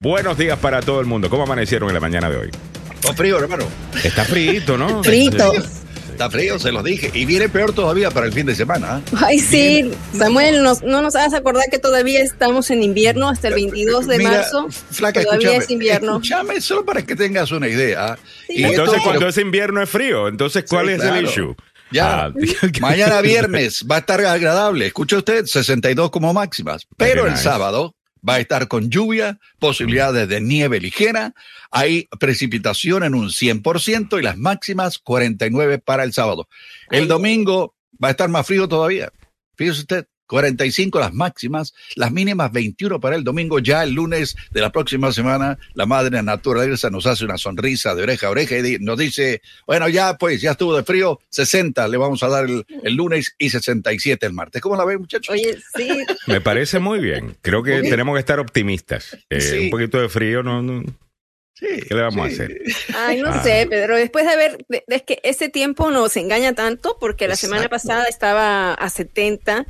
Buenos días para todo el mundo. ¿Cómo amanecieron en la mañana de hoy? Está frío, hermano. Está frito, ¿no? Frito. Está frío, se los dije. Y viene peor todavía para el fin de semana. Ay, sí. Viene... Samuel, no nos hagas acordar que todavía estamos en invierno hasta el 22 de marzo. Flaca, todavía es invierno. Escúchame, solo para que tengas una idea. Sí, y entonces, cuando es invierno es frío. Entonces, ¿cuál es el issue? Ya, mañana viernes va a estar agradable. Escuche usted, 62 como máximas. Pero el sábado... va a estar con lluvia, posibilidades de nieve ligera, hay precipitación en un 100% y las máximas 49 para el sábado. El domingo va a estar más frío todavía. Fíjese usted, 45 las máximas, las mínimas 21 para el domingo. Ya el lunes de la próxima semana, la madre naturaleza nos hace una sonrisa de oreja a oreja y nos dice, bueno, ya estuvo de frío, 60 le vamos a dar el lunes y 67 el martes. ¿Cómo la ven, muchachos? Oye, sí. Me parece muy bien. Creo que tenemos que estar optimistas. Sí. Un poquito de frío no... Sí, ¿qué le vamos a hacer? Ay, no sé, Pedro. Después de haber... Es que ese tiempo nos engaña tanto porque la semana pasada estaba a 70...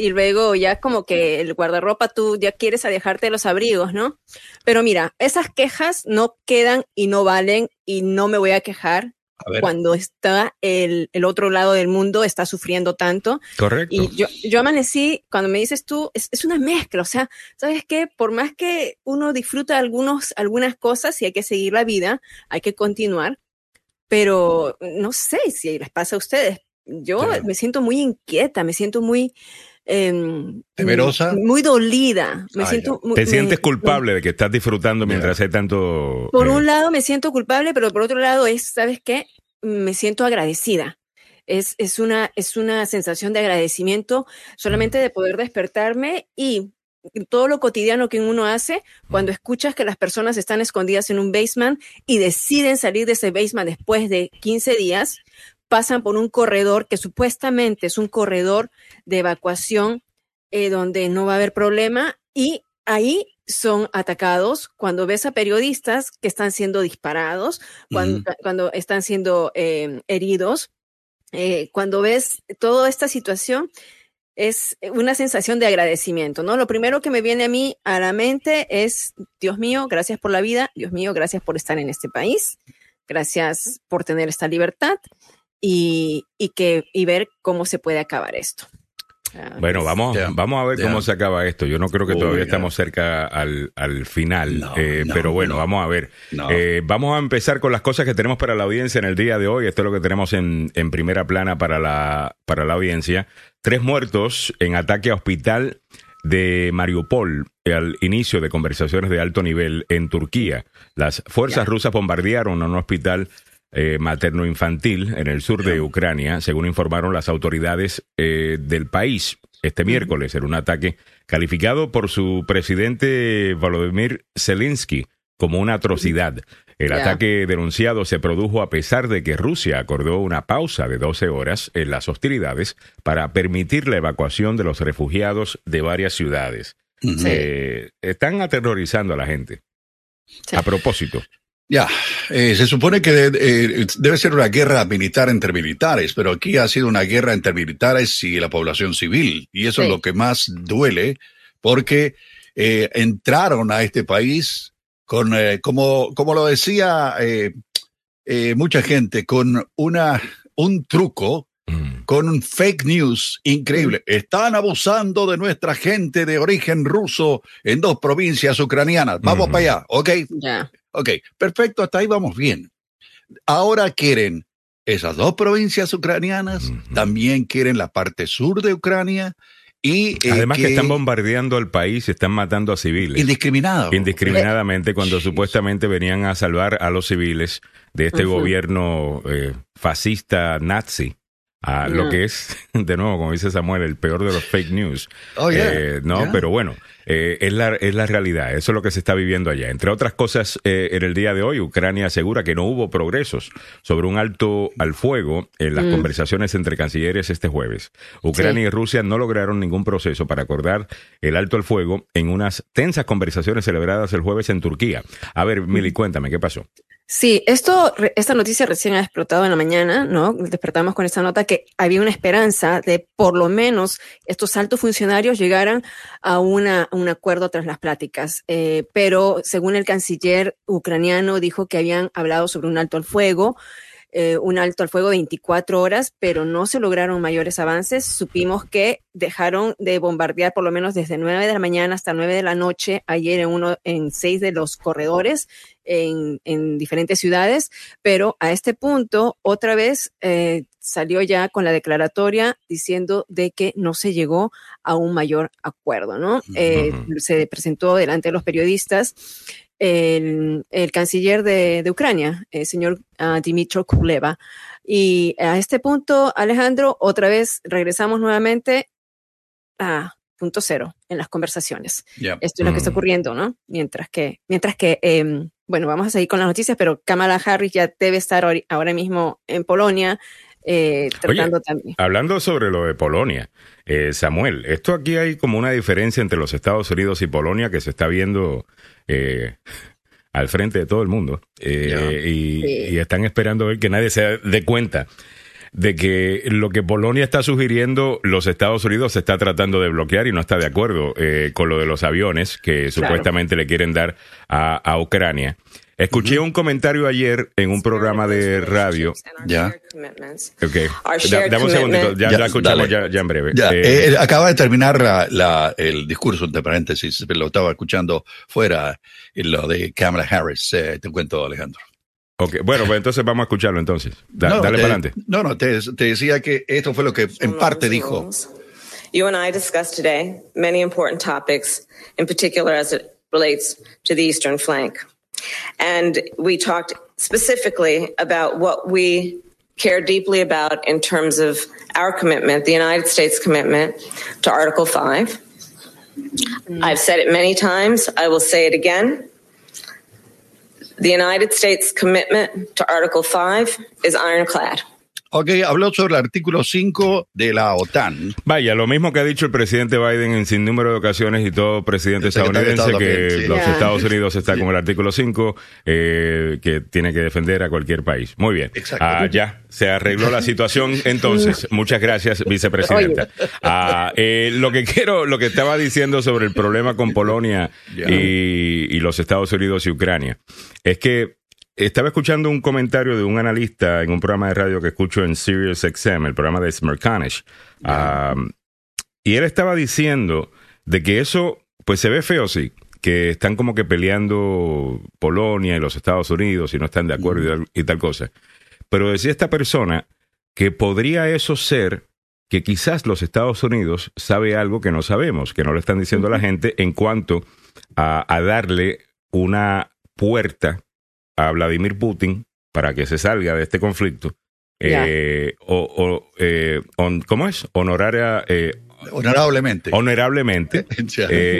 Y luego ya como que el guardarropa tú ya quieres alejarte los abrigos, ¿no? Pero mira, esas quejas no quedan y no valen y no me voy a quejar cuando está el otro lado del mundo, está sufriendo tanto. Correcto. Y yo amanecí, cuando me dices tú, es una mezcla, o sea, ¿sabes qué? Por más que uno disfruta algunas cosas y hay que seguir la vida, hay que continuar, pero no sé si les pasa a ustedes. Yo me siento muy inquieta, me siento muy... ¿temerosa? Muy dolida. ¿Te sientes culpable de que estás disfrutando mientras hay tanto...? Por un lado me siento culpable, pero por otro lado es, ¿sabes qué? Me siento agradecida. Es una sensación de agradecimiento solamente de poder despertarme y todo lo cotidiano que uno hace cuando escuchas que las personas están escondidas en un basement y deciden salir de ese basement después de 15 días... pasan por un corredor que supuestamente es un corredor de evacuación donde no va a haber problema y ahí son atacados cuando ves a periodistas que están siendo disparados, cuando están siendo heridos, cuando ves toda esta situación es una sensación de agradecimiento, ¿no? Lo primero que me viene a mí a la mente es, Dios mío, gracias por la vida, Dios mío, gracias por estar en este país, gracias por tener esta libertad. Y ver cómo se puede acabar esto. Bueno, vamos a ver cómo se acaba esto. Yo no creo que todavía estamos cerca al final, pero bueno, vamos a ver. Vamos a empezar con las cosas que tenemos para la audiencia en el día de hoy. Esto es lo que tenemos en primera plana para la audiencia. 3 muertos en ataque a hospital de Mariupol al inicio de conversaciones de alto nivel en Turquía. Las fuerzas rusas bombardearon a un hospital materno-infantil en el sur de Ucrania, según informaron las autoridades del país este miércoles, en un ataque calificado por su presidente Volodymyr Zelensky como una atrocidad. El ataque denunciado se produjo a pesar de que Rusia acordó una pausa de 12 horas en las hostilidades para permitir la evacuación de los refugiados de varias ciudades. Están aterrorizando a la gente. Sí. A propósito. Se supone que debe ser una guerra militar entre militares, pero aquí ha sido una guerra entre militares y la población civil, y eso es lo que más duele, porque entraron a este país con, como lo decía mucha gente, con un truco, con fake news increíble. Están abusando de nuestra gente de origen ruso en 2 provincias ucranianas. Vamos para allá, ¿ok? Ok, perfecto, hasta ahí vamos bien. Ahora quieren esas 2 provincias ucranianas, también quieren la parte sur de Ucrania y... además que están bombardeando al país, están matando a civiles. Indiscriminadamente, cuando supuestamente venían a salvar a los civiles de este gobierno fascista nazi. Lo que es, de nuevo, como dice Samuel, el peor de los fake news. Pero bueno, es la realidad. Eso es lo que se está viviendo allá. Entre otras cosas, en el día de hoy, Ucrania asegura que no hubo progresos sobre un alto al fuego en las conversaciones entre cancilleres este jueves. Ucrania y Rusia no lograron ningún proceso para acordar el alto al fuego en unas tensas conversaciones celebradas el jueves en Turquía. A ver, Mili, cuéntame, ¿qué pasó? Sí, esta noticia recién ha explotado en la mañana, ¿no? Despertamos con esta nota que había una esperanza de por lo menos estos altos funcionarios llegaran a un acuerdo tras las pláticas. Pero según el canciller ucraniano dijo que habían hablado sobre un alto al fuego de 24 horas, pero no se lograron mayores avances. Supimos que dejaron de bombardear por lo menos desde 9 de la mañana hasta 9 de la noche ayer en 6 de los corredores en diferentes ciudades, pero a este punto otra vez salió ya con la declaratoria diciendo de que no se llegó a un mayor acuerdo, ¿no? Se presentó delante de los periodistas el canciller de Ucrania, el señor Dmytro Kuleba. Y a este punto, Alejandro, otra vez regresamos nuevamente a punto cero en las conversaciones. Yeah. Esto es lo que está ocurriendo, ¿no? Mientras que bueno, vamos a seguir con las noticias, pero Kamala Harris ya debe estar ahora mismo en Polonia. Oye, también. Hablando sobre lo de Polonia, Samuel, esto aquí hay como una diferencia entre los Estados Unidos y Polonia que se está viendo al frente de todo el mundo y están esperando a ver que nadie se dé cuenta de que lo que Polonia está sugiriendo, los Estados Unidos se está tratando de bloquear y no está de acuerdo con lo de los aviones que supuestamente le quieren dar a Ucrania. Escuché un comentario ayer en un programa de radio. Ya. Okay. Dame un segundito. Ya escuchamos ya en breve. Ya. Acaba de terminar el discurso, entre paréntesis. Lo estaba escuchando fuera, lo de Kamala Harris. Te cuento, Alejandro. Okay. Bueno, pues entonces vamos a escucharlo entonces. Dale para adelante. Te decía que esto fue lo que en parte dijo. You and I discussed today many important topics, in particular as it relates to the eastern flank. And we talked specifically about what we care deeply about in terms of our commitment, the United States commitment to Article 5. I've said it many times. I will say it again. The United States commitment to Article 5 is ironclad. Ok, habló sobre el artículo 5 de la OTAN. Vaya, lo mismo que ha dicho el presidente Biden en sin número de ocasiones y todo presidente estadounidense que los Estados Unidos está con el artículo 5 que tiene que defender a cualquier país. Muy bien. Ya se arregló la situación entonces. Muchas gracias, vicepresidenta. Lo que estaba diciendo sobre el problema con Polonia y los Estados Unidos y Ucrania es que estaba escuchando un comentario de un analista en un programa de radio que escucho en Sirius XM, el programa de Smirkanish, y él estaba diciendo de que eso, pues se ve feo, sí, que están como que peleando Polonia y los Estados Unidos y no están de acuerdo y tal cosa. Pero decía esta persona que podría eso ser que quizás los Estados Unidos sabe algo que no sabemos, que no le están diciendo a la gente en cuanto a darle una puerta a Vladimir Putin para que se salga de este conflicto. ¿Cómo es? Honorablemente.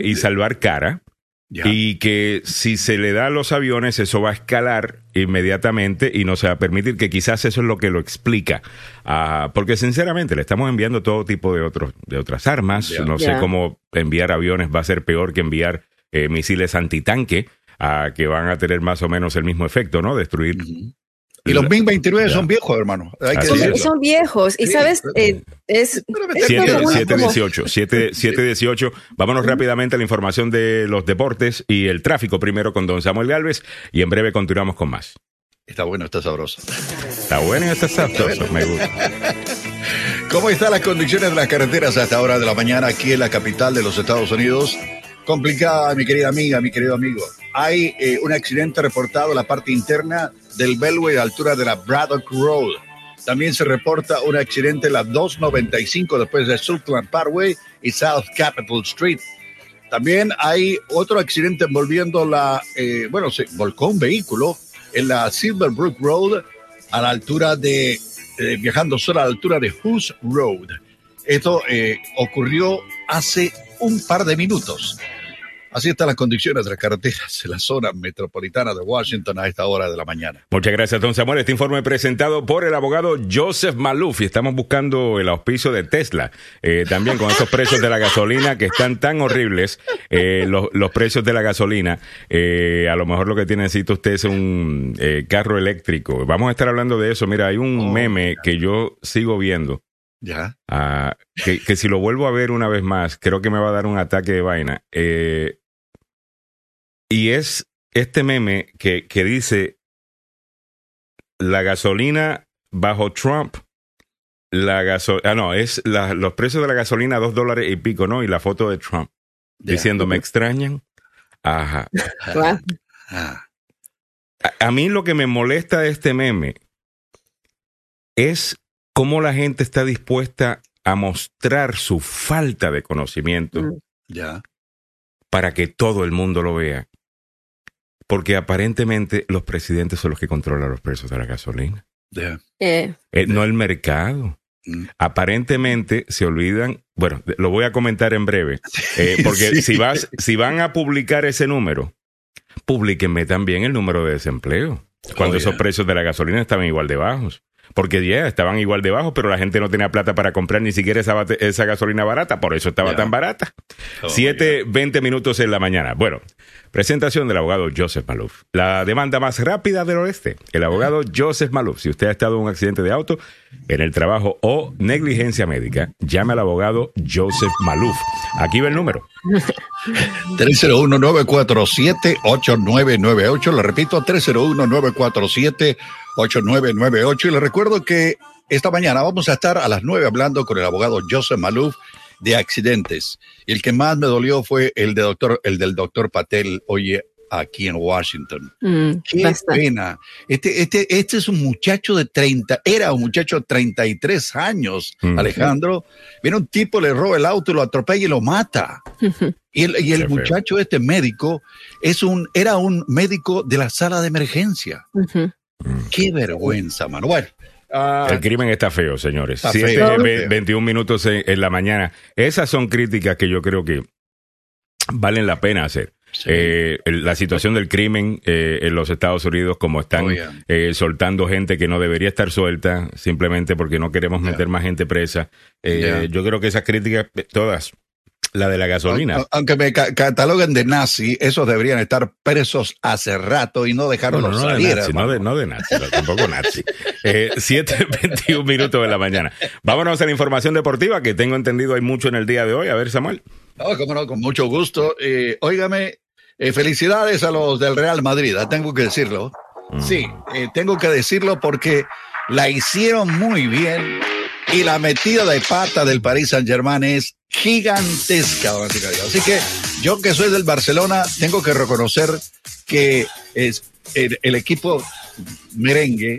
Y salvar cara. Yeah. Y que si se le da los aviones, eso va a escalar inmediatamente y no se va a permitir, que quizás eso es lo que lo explica. Porque sinceramente le estamos enviando todo tipo de otras armas. Yeah. No sé cómo enviar aviones va a ser peor que enviar misiles antitanque. Que van a tener más o menos el mismo efecto, ¿no? Destruir. Y los MiG-29 son viejos, hermano. Son viejos. Y, ¿sabes? 7:18. Vámonos rápidamente a la información de los deportes y el tráfico primero con don Samuel Galvez y en breve continuamos con más. Está bueno, está sabroso. Está bueno y está sabroso, me gusta. ¿Cómo están las condiciones de las carreteras a esta hora de la mañana aquí en la capital de los Estados Unidos? Complicada, mi querida amiga, mi querido amigo. Hay un accidente reportado en la parte interna del Beltway a la altura de la Braddock Road. También se reporta un accidente en la 295 después de Southland Parkway y South Capitol Street. También hay otro accidente envolviendo se volcó un vehículo en la Silverbrook Road a la altura de, viajando solo a la altura de Hughes Road. Esto ocurrió hace un par de minutos. Así están las condiciones de las carreteras en la zona metropolitana de Washington a esta hora de la mañana. Muchas gracias, don Samuel. Este informe presentado por el abogado Joseph Malouf. Y estamos buscando el auspicio de Tesla. También con esos precios de la gasolina que están tan horribles, los precios de la gasolina. A lo mejor lo que tiene necesita usted es un carro eléctrico. Vamos a estar hablando de eso. Mira, hay un meme que yo sigo viendo. Ya. Que si lo vuelvo a ver una vez más, creo que me va a dar un ataque de vaina. Y es este meme que dice: la gasolina bajo Trump, los precios de la gasolina $2 y pico, ¿no? Y la foto de Trump diciendo: me extrañan. Ajá. A mí lo que me molesta de este meme es cómo la gente está dispuesta a mostrar su falta de conocimiento para que todo el mundo lo vea. Porque aparentemente los presidentes son los que controlan los precios de la gasolina. No el mercado. Aparentemente se olvidan. Bueno, lo voy a comentar en breve. Porque si van a publicar ese número, publíquenme también el número de desempleo. Cuando esos precios de la gasolina estaban igual de bajos. Porque estaban igual de bajos, pero la gente no tenía plata para comprar ni siquiera esa gasolina barata. Por eso estaba tan barata. 7:20 minutos en la mañana. Bueno, presentación del abogado Joseph Malouf. La demanda más rápida del oeste. El abogado Joseph Malouf. Si usted ha estado en un accidente de auto, en el trabajo o negligencia médica, llame al abogado Joseph Malouf. Aquí va el número. 301-947-8998. Lo repito, 301-947-8998. Y les recuerdo que esta mañana vamos a estar a las 9 hablando con el abogado Joseph Malouf de accidentes. Y el que más me dolió fue el del doctor Patel, oye, aquí en Washington. Qué bastante. Pena. Este es un muchacho de 33 años, Alejandro. Viene un tipo, le roba el auto, lo atropella y lo mata. Y el muchacho, este médico, era un médico de la sala de emergencia. Qué vergüenza, Manuel. El crimen está feo, señores. 7:21 minutos en la mañana. Esas son críticas que yo creo que valen la pena hacer. Sí. La situación del crimen en los Estados Unidos, como están soltando gente que no debería estar suelta, simplemente porque no queremos meter más gente presa. Yo creo que esas críticas, todas. La de la gasolina. Aunque me cataloguen de nazi, esos deberían estar presos hace rato y no dejarlos salir. No de nazi, tampoco nazi. 7:21 minutos de la mañana. Vámonos a la información deportiva, que tengo entendido hay mucho en el día de hoy. A ver, Samuel. Cómo no, con mucho gusto. Óigame, felicidades a los del Real Madrid, tengo que decirlo. Sí, tengo que decirlo porque la hicieron muy bien. Y la metida de pata del Paris Saint-Germain es gigantesca. Así que yo, que soy del Barcelona, tengo que reconocer que el equipo merengue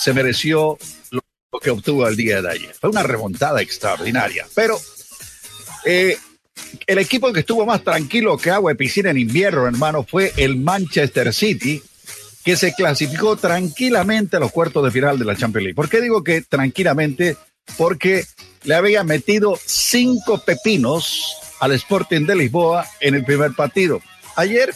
se mereció lo que obtuvo el día de ayer. Fue una remontada extraordinaria. Pero el equipo que estuvo más tranquilo que agua de piscina en invierno, hermano, fue el Manchester City, que se clasificó tranquilamente a los cuartos de final de la Champions League. ¿Por qué digo que tranquilamente? Porque le había metido 5 pepinos al Sporting de Lisboa en el primer partido. Ayer,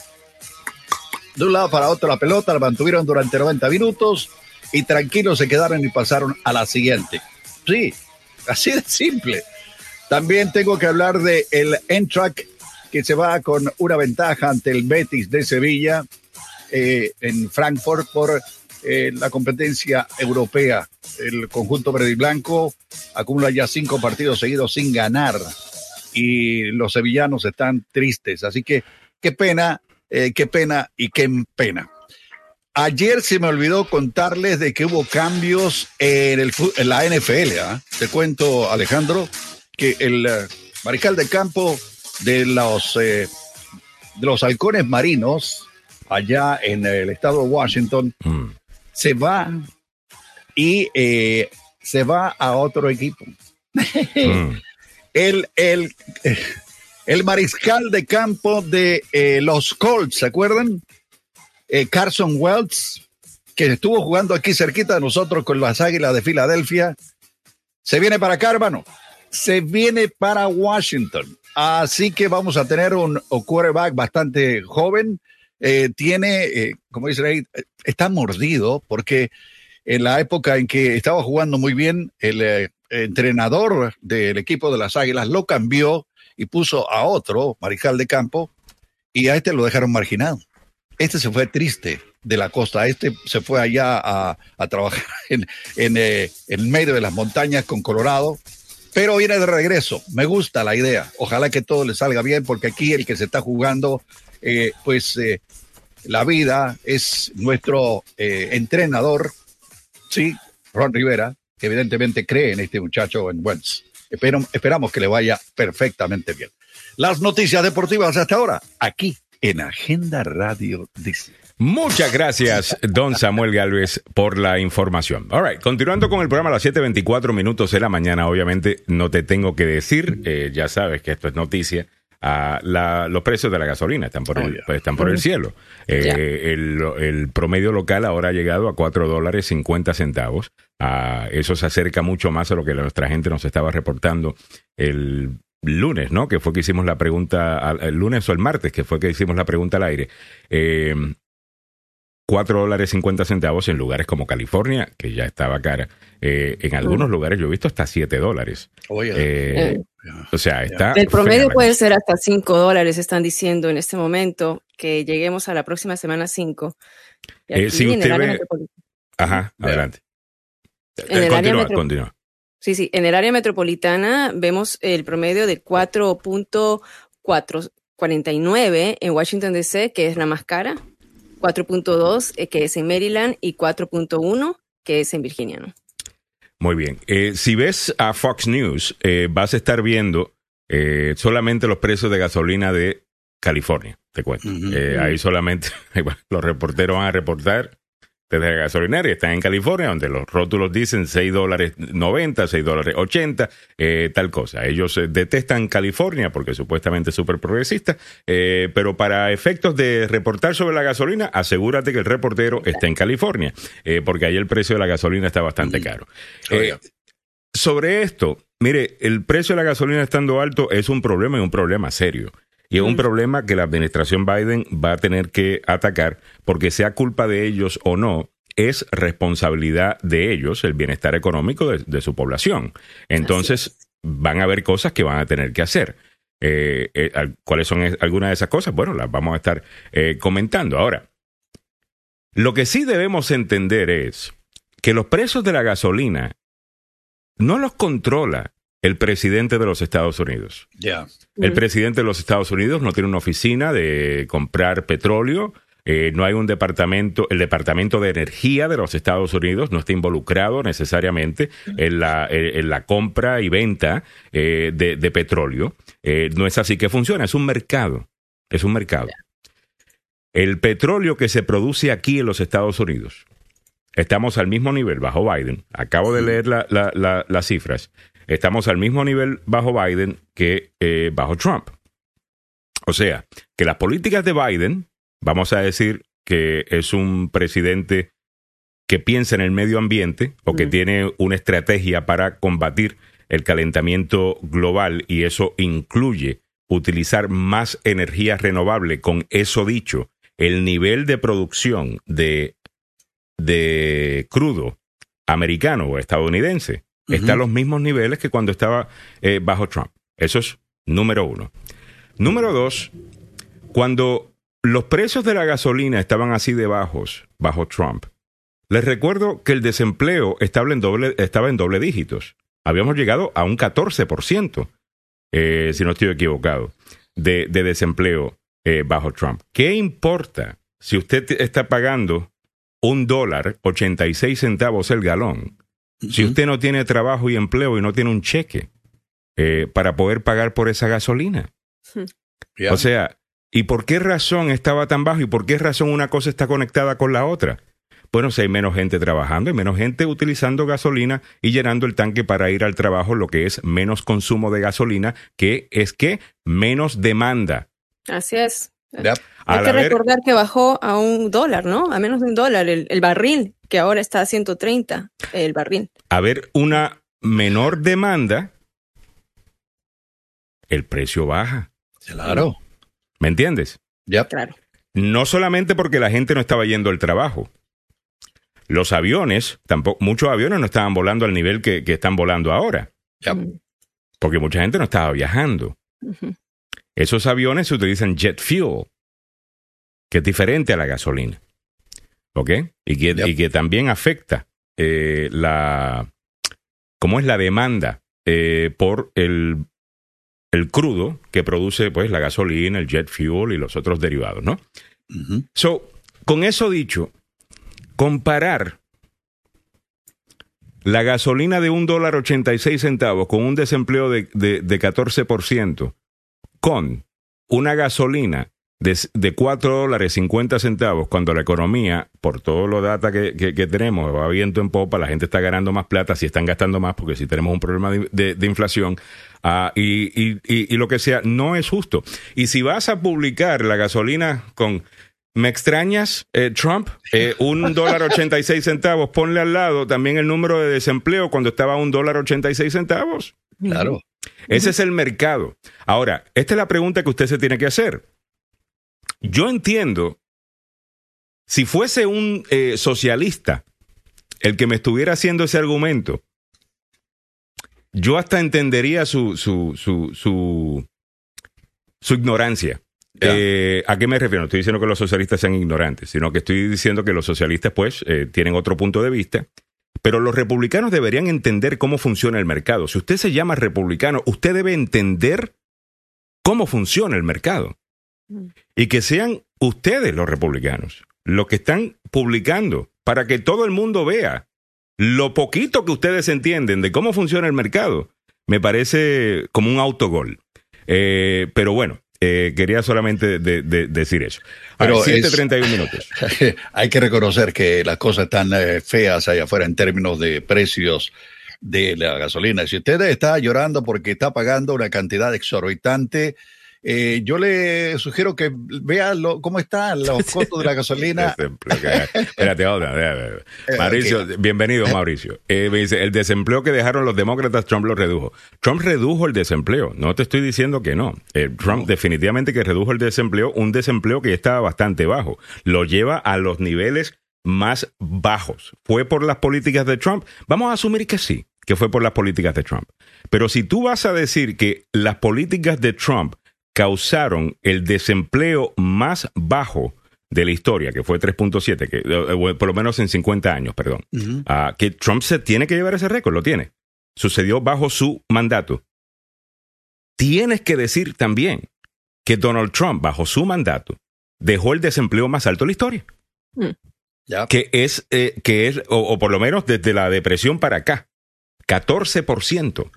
de un lado para otro la pelota, la mantuvieron durante 90 minutos y tranquilos se quedaron y pasaron a la siguiente. Sí, así de simple. También tengo que hablar de el Eintracht, que se va con una ventaja ante el Betis de Sevilla en Frankfurt por la competencia europea. El conjunto verde y blanco acumula ya 5 partidos seguidos sin ganar y los sevillanos están tristes, así que qué pena. Ayer se me olvidó contarles de que hubo cambios en la NFL, Te cuento, Alejandro, que el mariscal de campo de los halcones marinos allá en el estado de Washington se va y se va a otro equipo. El mariscal de campo de los Colts, ¿se acuerdan? Carson Wentz, que estuvo jugando aquí cerquita de nosotros con las Águilas de Filadelfia, se viene para acá, hermano. se viene para Washington. Así que vamos a tener un quarterback bastante joven. Como dice ahí, está mordido porque en la época en que estaba jugando muy bien, el entrenador del equipo de las Águilas lo cambió y puso a otro mariscal de campo y a este lo dejaron marginado. Este se fue triste de la costa, este se fue allá a trabajar en medio de las montañas con Colorado, pero viene de regreso. Me gusta la idea. Ojalá que todo le salga bien, porque aquí el que se está jugando, la vida es nuestro entrenador, sí, Ron Rivera, que evidentemente cree en este muchacho, en Wentz. Esperamos que le vaya perfectamente bien. Las noticias deportivas hasta ahora, aquí en Agenda Radio Dice. Muchas gracias, don Samuel Galvez, por la información. All right, continuando con el programa a las 7:24 minutos de la mañana. Obviamente no te tengo que decir, ya sabes que esto es noticia. Los precios de la gasolina están por el cielo. El promedio local ahora ha llegado a $4.50. Eso se acerca mucho más a lo que nuestra gente nos estaba reportando el lunes, ¿no? Que fue que hicimos la pregunta, el lunes o el martes, que fue que hicimos la pregunta al aire. $4.50 en lugares como California, que ya estaba cara. En algunos lugares yo he visto hasta $7. O sea, está. El promedio puede ser hasta $5, están diciendo en este momento, que lleguemos a la próxima semana 5. Si usted ve... Ajá, adelante. Continúa. Sí, sí, en el área metropolitana vemos el promedio de 4.49 en Washington D.C., que es la más cara. 4.2, que es en Maryland, y 4.1, que es en Virginia, ¿no? Muy bien. Si ves a Fox News, vas a estar viendo solamente los precios de gasolina de California, te cuento. Ahí solamente los reporteros van a reportar desde la gasolinera, están en California, donde los rótulos dicen $6.90, $6.80, tal cosa. Ellos detestan California porque supuestamente es súper progresista, pero para efectos de reportar sobre la gasolina, asegúrate que el reportero está en California, porque ahí el precio de la gasolina está bastante caro. Sobre esto, mire, el precio de la gasolina estando alto es un problema, y un problema serio. Y es un problema que la administración Biden va a tener que atacar, porque sea culpa de ellos o no, es responsabilidad de ellos el bienestar económico de su población. Entonces, van a haber cosas que van a tener que hacer. ¿Cuáles son algunas de esas cosas? Bueno, las vamos a estar comentando. Ahora, lo que sí debemos entender es que los precios de la gasolina no los controla el presidente de los Estados Unidos. El presidente de los Estados Unidos no tiene una oficina de comprar petróleo, no hay un departamento, el Departamento de Energía de los Estados Unidos no está involucrado necesariamente en la compra y venta de petróleo. No es así que funciona, es un mercado. El petróleo que se produce aquí en los Estados Unidos, estamos al mismo nivel bajo Biden, acabo de leer las cifras. Estamos al mismo nivel bajo Biden que bajo Trump. O sea, que las políticas de Biden, vamos a decir que es un presidente que piensa en el medio ambiente o que tiene una estrategia para combatir el calentamiento global, y eso incluye utilizar más energía renovable. Con eso dicho, el nivel de producción de crudo americano o estadounidense está a los mismos niveles que cuando estaba bajo Trump. Eso es número uno. Número dos, cuando los precios de la gasolina estaban así de bajos bajo Trump, les recuerdo que el desempleo estaba en doble dígitos. Habíamos llegado a un 14%, si no estoy equivocado, de desempleo bajo Trump. ¿Qué importa si usted está pagando $1.86 el galón? Si usted no tiene trabajo y empleo y no tiene un cheque para poder pagar por esa gasolina. O sea, ¿y por qué razón estaba tan bajo? ¿Y por qué razón una cosa está conectada con la otra? Bueno, si hay menos gente trabajando, hay menos gente utilizando gasolina y llenando el tanque para ir al trabajo, lo que es menos consumo de gasolina, que es que menos demanda. Así es. Hay que recordar que bajó a $1, ¿no? A menos de $1 el barril, que ahora está a 130 el barril. Una menor demanda el precio baja. Claro. ¿Me entiendes? Ya. Yep. Claro. No solamente porque la gente no estaba yendo al trabajo. Los aviones, tampoco, muchos aviones no estaban volando al nivel que están volando ahora. Yep. Porque mucha gente no estaba viajando. Uh-huh. Esos aviones se utilizan jet fuel, que es diferente a la gasolina. ¿Ok? Y que también afecta ¿cómo es la demanda por el crudo que produce pues la gasolina, el jet fuel y los otros derivados, ¿no? Uh-huh. So, con eso dicho, comparar la gasolina de $1.86 con un desempleo de 14% con una gasolina de $4.50 cuando la economía, por todos los datos que tenemos, va viento en popa, la gente está ganando más plata, si están gastando más, porque si tenemos un problema de inflación y lo que sea, no es justo. Y si vas a publicar la gasolina con... ¿Me extrañas, Trump? $1.86, ponle al lado también el número de desempleo cuando estaba $1.86. Claro. Ese es el mercado. Ahora, esta es la pregunta que usted se tiene que hacer. Yo entiendo, si fuese un socialista el que me estuviera haciendo ese argumento, yo hasta entendería su ignorancia. ¿A qué me refiero? No estoy diciendo que los socialistas sean ignorantes, sino que estoy diciendo que los socialistas pues tienen otro punto de vista, pero los republicanos deberían entender cómo funciona el mercado. Si usted se llama republicano, usted debe entender cómo funciona el mercado y que sean ustedes los republicanos los que están publicando para que todo el mundo vea lo poquito que ustedes entienden de cómo funciona el mercado. Me parece como un autogol, pero bueno. Quería solamente decir eso. Pero 7:31 minutos. Hay que reconocer que las cosas están feas allá afuera en términos de precios de la gasolina. Si usted está llorando porque está pagando una cantidad exorbitante, yo le sugiero que vea cómo están los costos de la gasolina. Espérate, otra. Mauricio, okay. Bienvenido, Mauricio. Me dice, el desempleo que dejaron los demócratas, Trump lo redujo. Trump redujo el desempleo. No te estoy diciendo que no. Trump definitivamente que redujo el desempleo, un desempleo que estaba bastante bajo. Lo lleva a los niveles más bajos. ¿Fue por las políticas de Trump? Vamos a asumir que sí, que fue por las políticas de Trump. Pero si tú vas a decir que las políticas de Trump causaron el desempleo más bajo de la historia, que fue 3.7, que por lo menos en 50 años, perdón. Uh-huh. Que Trump se tiene que llevar ese récord, lo tiene. Sucedió bajo su mandato. Tienes que decir también que Donald Trump, bajo su mandato, dejó el desempleo más alto de la historia. Uh-huh. Que es o por lo menos desde la depresión para acá, 14%.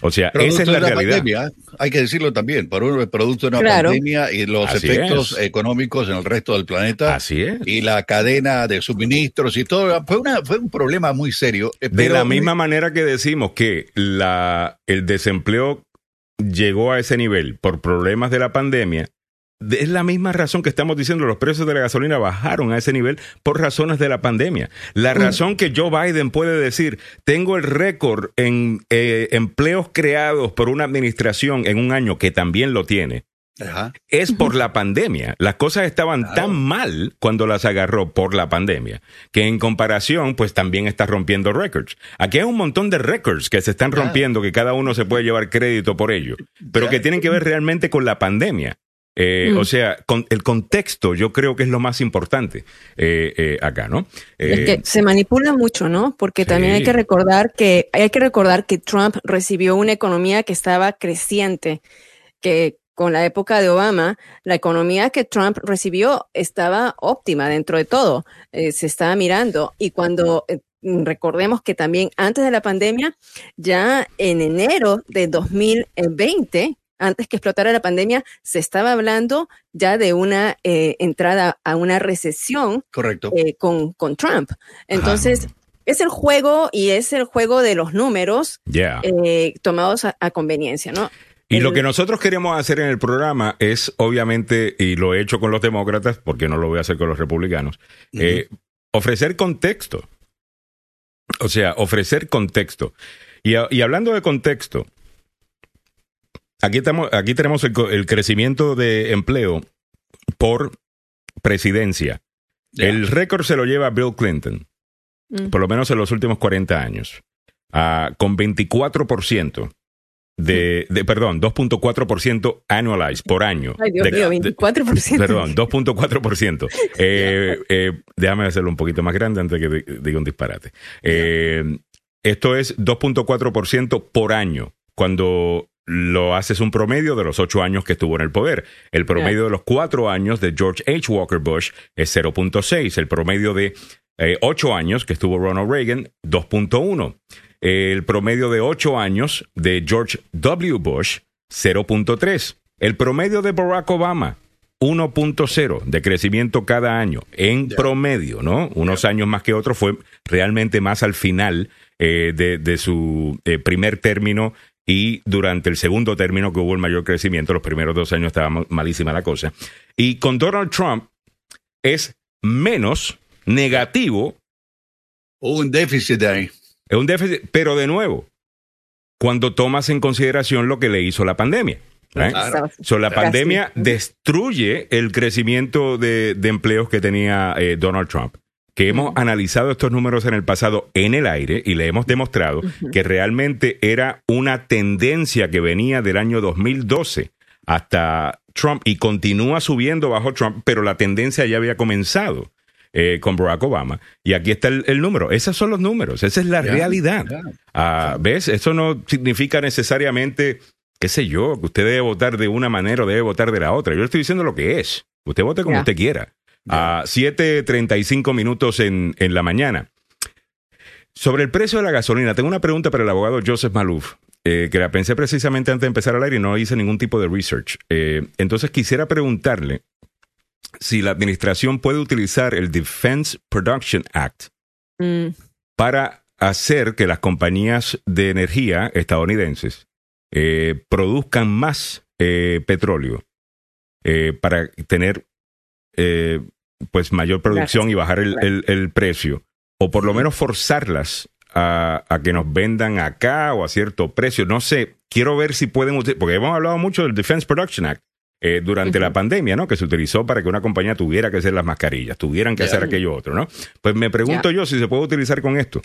O sea, producto esa es la realidad. Pandemia, hay que decirlo también, por un producto de una pandemia y los efectos económicos en el resto del planeta. Así es. Y la cadena de suministros y todo. Fue un problema muy serio. De la misma manera que decimos que el desempleo llegó a ese nivel por problemas de la pandemia, es la misma razón que estamos diciendo los precios de la gasolina bajaron a ese nivel por razones de la pandemia. La razón que Joe Biden puede decir, tengo el récord en empleos creados por una administración en un año, que también lo tiene, ajá, es por la pandemia. Las cosas estaban tan mal cuando las agarró por la pandemia, que en comparación pues también está rompiendo récords. Aquí hay un montón de récords que se están rompiendo, que cada uno se puede llevar crédito por ello, pero que tienen que ver realmente con la pandemia. O sea, el contexto yo creo que es lo más importante acá, ¿no? Es que se manipula mucho, ¿no? Porque también hay que recordar que Trump recibió una economía que estaba creciente, que con la época de Obama, la economía que Trump recibió estaba óptima dentro de todo, se estaba mirando. Y cuando recordemos que también antes de la pandemia, ya en enero de 2020, antes que explotara la pandemia, se estaba hablando ya de una entrada a una recesión. Correcto. Con Trump. Entonces, es el juego de los números tomados a conveniencia, ¿no? Y lo que nosotros queremos hacer en el programa es, obviamente, y lo he hecho con los demócratas, porque no lo voy a hacer con los republicanos, ofrecer contexto. O sea, ofrecer contexto. Y hablando de contexto, Aquí tenemos el crecimiento de empleo por presidencia. Yeah. El récord se lo lleva Bill Clinton, por lo menos en los últimos 40 años, con 24%. Perdón, 2.4% annualized por año. Ay, Dios mío, 24%. Perdón, 2.4%. Déjame hacerlo un poquito más grande antes de que diga un disparate. Esto es 2.4% por año, cuando lo haces un promedio de los 8 años que estuvo en el poder. El promedio de los 4 años de George H. Walker Bush es 0.6. El promedio de 8 años que estuvo Ronald Reagan, 2.1. El promedio de 8 años de George W. Bush, 0.3. El promedio de Barack Obama, 1.0 de crecimiento cada año, en promedio, ¿no? Unos años más que otros, fue realmente más al final de su primer término, y durante el segundo término que hubo el mayor crecimiento. Los primeros 2 años estaba malísima la cosa. Y con Donald Trump es menos negativo. Hubo un déficit ahí. Es un déficit, pero de nuevo, cuando tomas en consideración lo que le hizo la pandemia. ¿Eh? Claro. So, la pandemia destruye el crecimiento de empleos que tenía Donald Trump, que hemos analizado estos números en el pasado en el aire y le hemos demostrado que realmente era una tendencia que venía del año 2012 hasta Trump y continúa subiendo bajo Trump, pero la tendencia ya había comenzado. Con Barack Obama. Y aquí está el número. Esos son los números. Esa es la realidad. ¿Ves? Eso no significa necesariamente, qué sé yo, que usted debe votar de una manera o debe votar de la otra. Yo le estoy diciendo lo que es. Usted vote como usted quiera. A 7:35 minutos en la mañana. Sobre el precio de la gasolina, tengo una pregunta para el abogado Joseph Malouf, que la pensé precisamente antes de empezar al aire y no hice ningún tipo de research. Entonces quisiera preguntarle si la administración puede utilizar el Defense Production Act para hacer que las compañías de energía estadounidenses produzcan más petróleo para tener pues mayor producción y bajar el precio, o por lo menos forzarlas a que nos vendan acá o a cierto precio. No sé, quiero ver si pueden, porque hemos hablado mucho del Defense Production Act durante la pandemia, ¿no? Que se utilizó para que una compañía tuviera que hacer las mascarillas, tuvieran que hacer aquello otro, ¿no? Pues me pregunto yo si se puede utilizar con esto.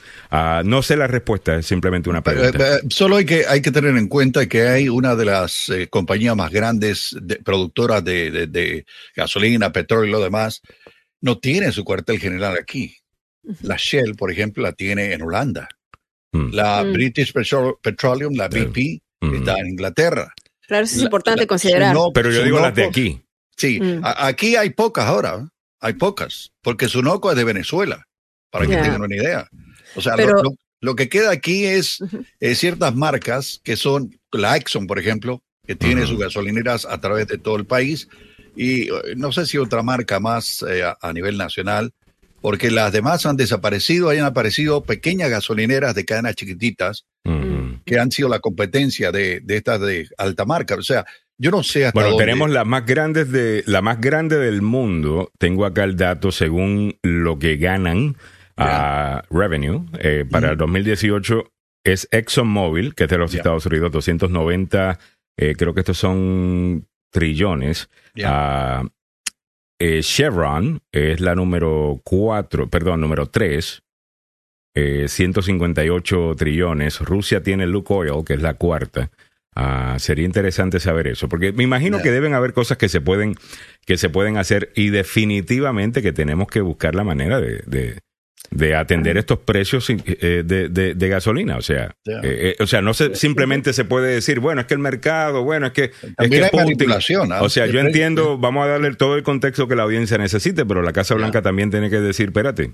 No sé la respuesta, es simplemente una pregunta. Solo hay que tener en cuenta que hay una de las compañías más grandes productoras de gasolina, petróleo y lo demás, no tiene su cuartel general aquí. La Shell, por ejemplo, la tiene en Holanda. La British Petroleum, la BP, está en Inglaterra. Claro, eso es importante considerar. No, pero yo digo las de aquí. Sí, aquí hay pocas ahora, hay pocas, porque Sunoco es de Venezuela, para que tengan una idea. O sea, pero lo que queda aquí es ciertas marcas que son, la Exxon, por ejemplo, que tiene sus gasolineras a través de todo el país, y no sé si otra marca más a nivel nacional, porque las demás han desaparecido, hayan aparecido pequeñas gasolineras de cadenas chiquititas, que han sido la competencia de estas de alta marca. O sea, yo no sé hasta dónde. Tenemos la más grande del mundo. Tengo acá el dato según lo que ganan a revenue para el 2018 es ExxonMobil, que es de los Estados Unidos, 290, creo que estos son trillones. Chevron es la número 3. 158 trillones. Rusia tiene Lukoil, que es la cuarta. Sería interesante saber eso, porque me imagino que deben haber cosas que se pueden hacer, y definitivamente que tenemos que buscar la manera de atender estos precios de gasolina. O sea, no se simplemente se puede decir, bueno, es que el mercado, bueno, es que Putin, o sea, yo entiendo, vamos a darle todo el contexto que la audiencia necesite, pero la Casa Blanca también tiene que decir, espérate,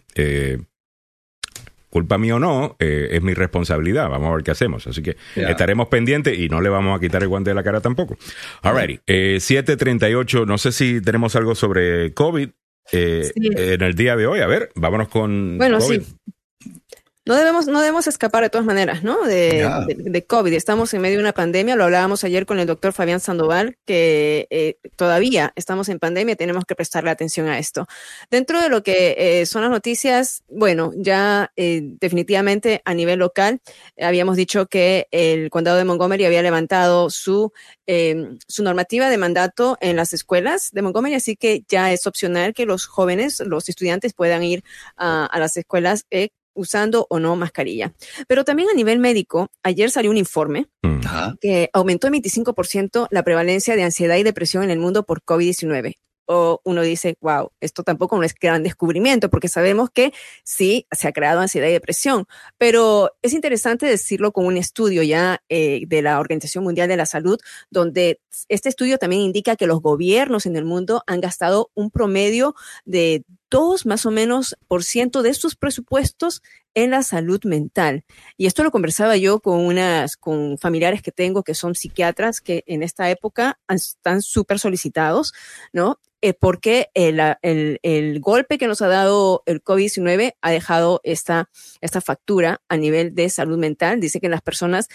culpa mía o no, es mi responsabilidad. Vamos a ver qué hacemos. Así que estaremos pendientes y no le vamos a quitar el guante de la cara tampoco. Alrighty, 7:38. No sé si tenemos algo sobre COVID en el día de hoy. A ver, vámonos con COVID. No debemos escapar de todas maneras, ¿no? De COVID. Estamos en medio de una pandemia. Lo hablábamos ayer con el doctor Fabián Sandoval, que todavía estamos en pandemia. Tenemos que prestarle atención a esto. Dentro de lo que son las noticias, bueno, ya definitivamente a nivel local, habíamos dicho que el condado de Montgomery había levantado su normativa de mandato en las escuelas de Montgomery, así que ya es opcional que los jóvenes, los estudiantes puedan ir a las escuelas usando o no mascarilla. Pero también a nivel médico, ayer salió un informe que aumentó en 25% la prevalencia de ansiedad y depresión en el mundo por COVID-19. O uno dice, wow, esto tampoco no es gran descubrimiento, porque sabemos que sí se ha creado ansiedad y depresión, pero es interesante decirlo con un estudio ya de la Organización Mundial de la Salud, donde este estudio también indica que los gobiernos en el mundo han gastado un promedio de 2 más o menos por ciento de sus presupuestos en la salud mental. Y esto lo conversaba yo con familiares que tengo que son psiquiatras, que en esta época están súper solicitados, ¿no? Porque el golpe que nos ha dado el COVID-19 ha dejado esta factura a nivel de salud mental. Dice que las personas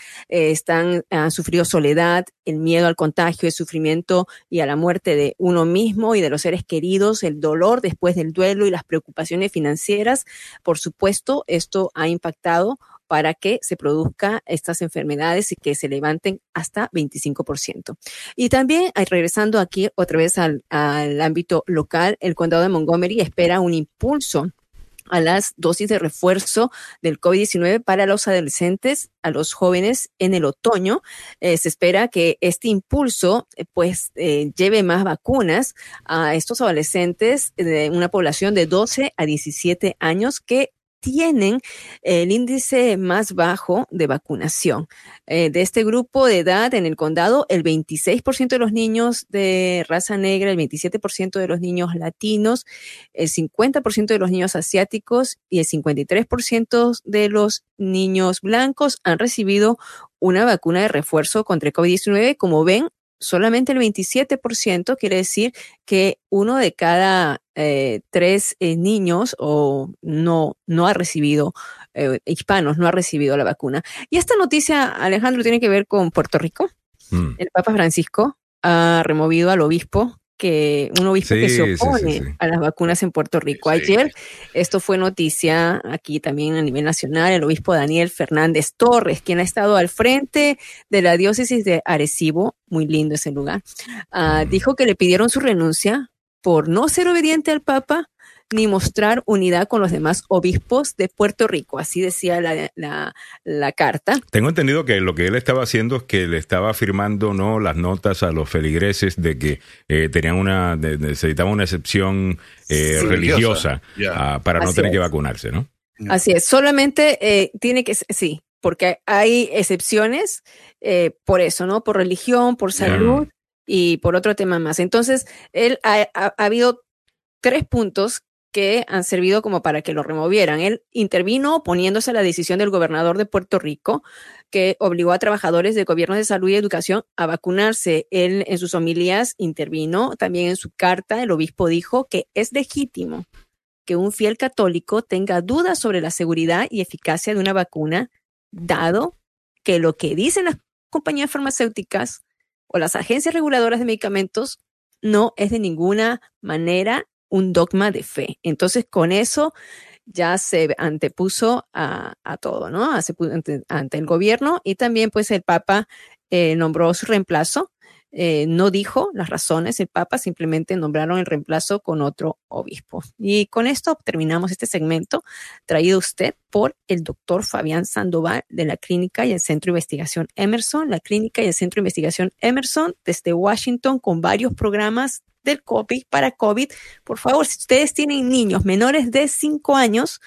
han sufrido soledad, el miedo al contagio, el sufrimiento y a la muerte de uno mismo y de los seres queridos, el dolor después del duelo y las preocupaciones financieras. Por supuesto, esto ha impactado para que se produzcan estas enfermedades y que se levanten hasta 25%. Y también, regresando aquí otra vez al ámbito local, el condado de Montgomery espera un impulso a las dosis de refuerzo del COVID-19 para los adolescentes, a los jóvenes en el otoño. Se espera que este impulso lleve más vacunas a estos adolescentes de una población de 12 a 17 años que tienen el índice más bajo de vacunación. De este grupo de edad en el condado, el 26% de los niños de raza negra, el 27% de los niños latinos, el 50% de los niños asiáticos y el 53% de los niños blancos han recibido una vacuna de refuerzo contra el COVID-19. Como ven, solamente el 27%, quiere decir que uno de cada 3 niños no ha recibido, hispanos, no ha recibido la vacuna. Y esta noticia, Alejandro, tiene que ver con Puerto Rico. El Papa Francisco ha removido al obispo, que se opone a las vacunas en Puerto Rico. Ayer, esto fue noticia aquí también a nivel nacional, el obispo Daniel Fernández Torres, quien ha estado al frente de la diócesis de Arecibo, muy lindo ese lugar, dijo que le pidieron su renuncia por no ser obediente al Papa ni mostrar unidad con los demás obispos de Puerto Rico. Así decía la carta. Tengo entendido que lo que él estaba haciendo es que le estaba firmando las notas a los feligreses de que tenían necesitaban una excepción religiosa para no tener que vacunarse, ¿no? Así es. Solamente tiene que... Sí, porque hay excepciones por eso, ¿no? Por religión, por salud y por otro tema más. Entonces, él ha habido 3 puntos que han servido como para que lo removieran. Él intervino oponiéndose a la decisión del gobernador de Puerto Rico, que obligó a trabajadores de gobiernos de salud y educación a vacunarse. Él en sus homilías intervino. También en su carta, el obispo dijo que es legítimo que un fiel católico tenga dudas sobre la seguridad y eficacia de una vacuna, dado que lo que dicen las compañías farmacéuticas o las agencias reguladoras de medicamentos no es de ninguna manera un dogma de fe. Entonces, con eso ya se antepuso a todo, ¿no? Ante el gobierno. Y también, pues, el Papa nombró su reemplazo. No dijo las razones el Papa, simplemente nombraron el reemplazo con otro obispo. Y con esto terminamos este segmento traído usted por el doctor Fabián Sandoval de la Clínica y el Centro de Investigación Emerson. La Clínica y el Centro de Investigación Emerson desde Washington con varios programas del COVID, para COVID. Por favor, si ustedes tienen niños menores de 5 años,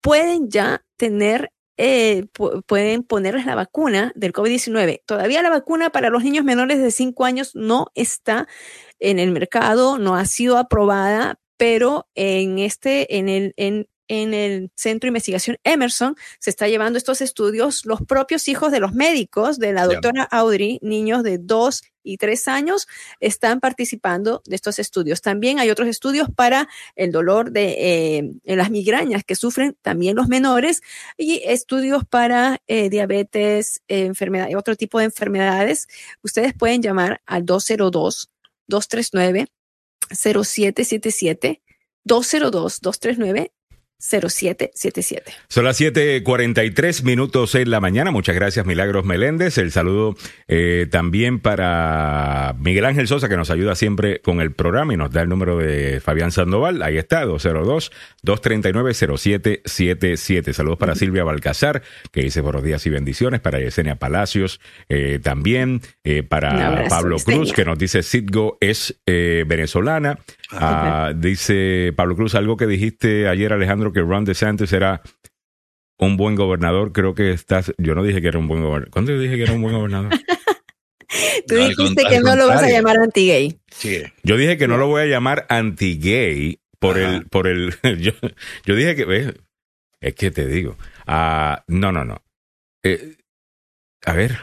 pueden ya tener, pueden ponerles la vacuna del COVID-19. Todavía la vacuna para los niños menores de 5 años no está en el mercado, no ha sido aprobada, pero en en el Centro de Investigación Emerson se está llevando estos estudios los propios hijos de los médicos de la doctora Audrey, niños de 2 y 3 años están participando de estos estudios. También hay otros estudios para el dolor de las migrañas que sufren también los menores y estudios para diabetes, enfermedad y otro tipo de enfermedades. Ustedes pueden llamar al 202-239-0777, 202-239-0777. 0777. Son las 7:43 en la mañana. Muchas gracias, Milagros Meléndez. El saludo también para Miguel Ángel Sosa, que nos ayuda siempre con el programa y nos da el número de Fabián Sandoval. Ahí está, 202-239-0777. Saludos para Silvia Balcazar, que dice buenos días y bendiciones. Para Yesenia Palacios también. Para abrazo, Pablo Cruz, Yesenia, que nos dice Citgo es venezolana. Dice Pablo Cruz, algo que dijiste ayer, Alejandro, que Ron DeSantis era un buen gobernador. Creo que estás... Yo no dije que era un buen gobernador. ¿Cuándo yo dije que era un buen gobernador? Tú no, dijiste que no lo vas a llamar anti-gay. Sí. Yo dije que no lo voy a llamar anti-gay por el... Yo dije que... es que te digo. No. A ver,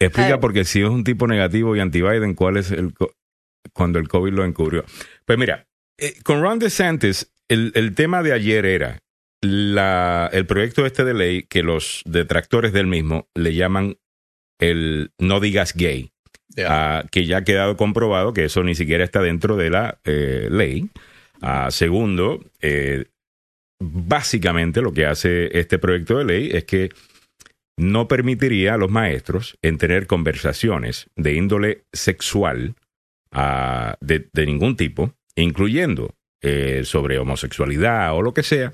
explica, porque si es un tipo negativo y anti-Biden, ¿cuál es el... cuando el COVID lo encubrió? Pues mira, con Ron DeSantis, el tema de ayer era el proyecto de ley que los detractores del mismo le llaman el no digas gay, que ya ha quedado comprobado que eso ni siquiera está dentro de la ley. Segundo, básicamente lo que hace este proyecto de ley es que no permitiría a los maestros en tener conversaciones de índole sexual de ningún tipo, incluyendo sobre homosexualidad o lo que sea,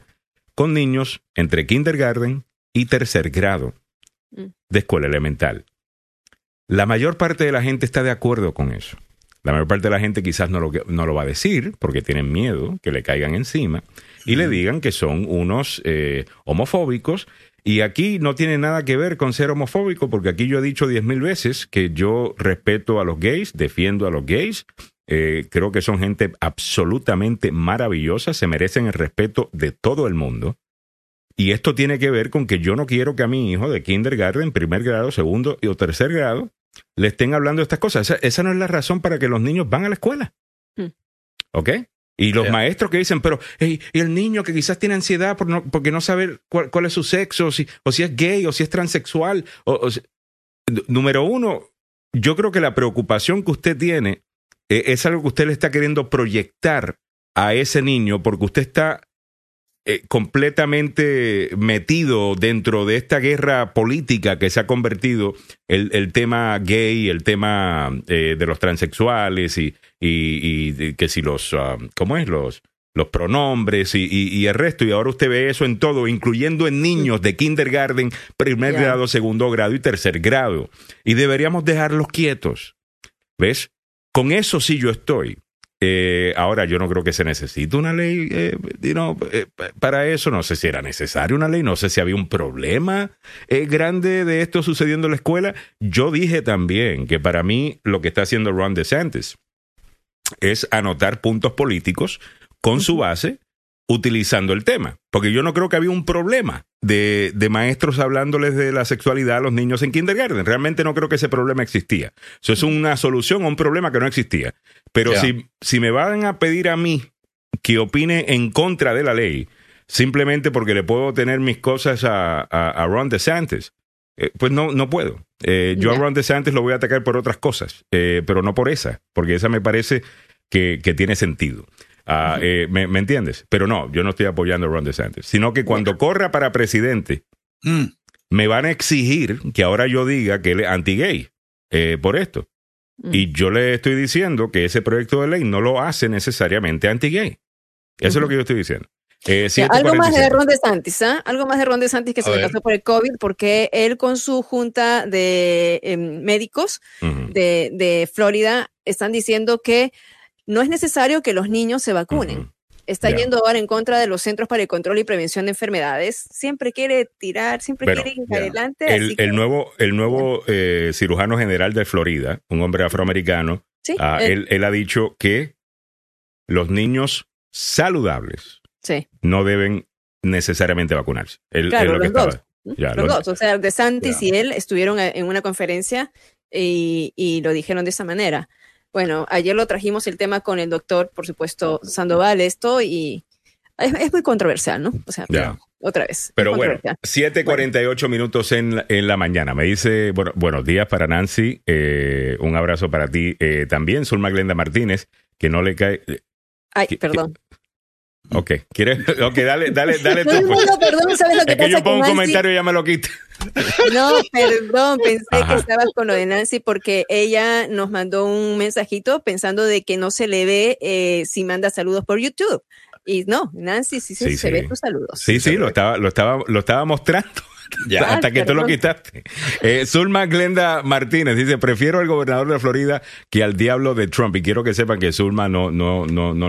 con niños entre kindergarten y tercer grado de escuela elemental. La mayor parte de la gente está de acuerdo con eso. La mayor parte de la gente quizás no lo va a decir porque tienen miedo que le caigan encima y le digan que son unos homofóbicos. Y aquí no tiene nada que ver con ser homofóbico, porque aquí yo he dicho 10,000 veces que yo respeto a los gays, defiendo a los gays, creo que son gente absolutamente maravillosa, se merecen el respeto de todo el mundo. Y esto tiene que ver con que yo no quiero que a mi hijo de kindergarten, primer grado, segundo o tercer grado, le estén hablando de estas cosas. Esa no es la razón para que los niños van a la escuela. ¿Ok? Y los maestros que dicen, pero y el niño que quizás tiene ansiedad porque no sabe cuál es su sexo, o si es gay, o si es transexual. Número uno, yo creo que la preocupación que usted tiene es algo que usted le está queriendo proyectar a ese niño porque usted está completamente metido dentro de esta guerra política que se ha convertido el tema gay, el tema de los transexuales y que si los los pronombres y el resto, y ahora usted ve eso en todo, incluyendo en niños de kindergarten, primer grado, segundo grado y tercer grado, y deberíamos dejarlos quietos. ¿Ves? Con eso sí yo estoy. Ahora, yo no creo que se necesite una ley para eso. No sé si era necesaria una ley, no sé si había un problema grande de esto sucediendo en la escuela. Yo dije también que para mí lo que está haciendo Ron DeSantis es anotar puntos políticos con su base utilizando el tema, porque yo no creo que había un problema de maestros hablándoles de la sexualidad a los niños en kindergarten. Realmente no creo que ese problema existía. Eso es una solución a un problema que no existía. Pero si me van a pedir a mí que opine en contra de la ley, simplemente porque le puedo tener mis cosas a Ron DeSantis, pues no puedo. Yo a Ron DeSantis lo voy a atacar por otras cosas, pero no por esa, porque esa me parece que tiene sentido. ¿Me entiendes? Pero no, yo no estoy apoyando a Ron DeSantis, sino que cuando corra para presidente me van a exigir que ahora yo diga que él es anti-gay por esto, y yo le estoy diciendo que ese proyecto de ley no lo hace necesariamente anti-gay. Eso es lo que yo estoy diciendo. Algo más de Ron DeSantis, algo más de Ron DeSantis, que se le pasó por el COVID, porque él con su junta de médicos de Florida están diciendo que no es necesario que los niños se vacunen. Está yendo ahora en contra de los Centros para el Control y Prevención de Enfermedades. Siempre quiere tirar, quiere ir adelante. El nuevo cirujano general de Florida, un hombre afroamericano, él ha dicho que los niños saludables no deben necesariamente vacunarse. Claro, los dos. O sea, DeSantis y él estuvieron en una conferencia y lo dijeron de esa manera. Bueno, ayer lo trajimos el tema con el doctor, por supuesto, Sandoval, esto, y es muy controversial, ¿no? O sea, otra vez. Pero bueno, 7:48 minutos en la mañana. Me dice, bueno, buenos días para Nancy, un abrazo para ti también, Zulma Glenda Martínez, que no le cae... Ay, perdón. Ok, ¿quieres? Ok, dale tú. Pues. No, perdón, ¿sabes lo que pasa? Es que yo pongo un comentario y ya me lo quita. No, perdón, pensé que estabas con lo de Nancy porque ella nos mandó un mensajito pensando de que no se le ve si manda saludos por YouTube. Y no, Nancy, sí se ve tus saludos. Sí, lo estaba mostrando. Ya, hasta que tú lo quitaste. Zulma Glenda Martínez dice, prefiero al gobernador de Florida que al diablo de Trump. Y quiero que sepan que Zulma no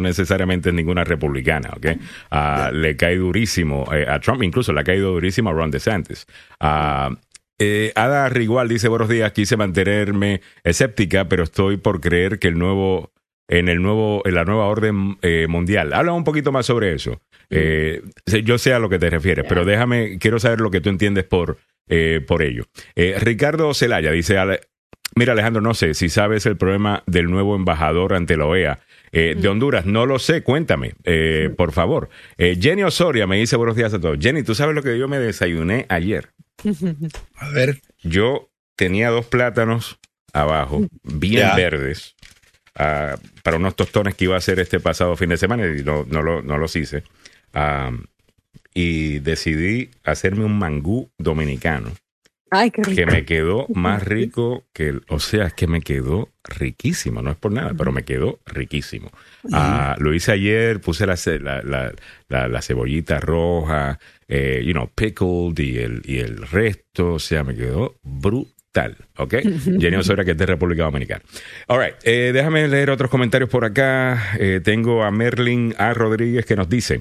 necesariamente es ninguna republicana, ¿ok? Le cae durísimo a Trump, incluso le ha caído durísimo a Ron DeSantis. Ada Rigual dice, buenos días, quise mantenerme escéptica, pero estoy por creer que en la nueva orden mundial. Habla un poquito más sobre eso. Yo sé a lo que te refieres, pero quiero saber lo que tú entiendes por ello. Ricardo Celaya dice, mira Alejandro, no sé si sabes el problema del nuevo embajador ante la OEA de Honduras. No lo sé, cuéntame, por favor. Jenny Osoria me dice, buenos días a todos. Jenny, ¿tú sabes lo que yo me desayuné ayer? A ver. Yo tenía 2 plátanos abajo, bien verdes, para unos tostones que iba a hacer este pasado fin de semana y no los hice. Y decidí hacerme un mangú dominicano. Ay, qué rico. Que me quedó más rico que... O sea, es que me quedó riquísimo. No es por nada, pero me quedó riquísimo. Lo hice ayer, puse la cebollita roja, pickled y el resto. O sea, me quedó brutal. ¿Ok? Jenny Osoria, que es de República Dominicana. All right. Déjame leer otros comentarios por acá. Tengo a Merlin A. Rodríguez que nos dice...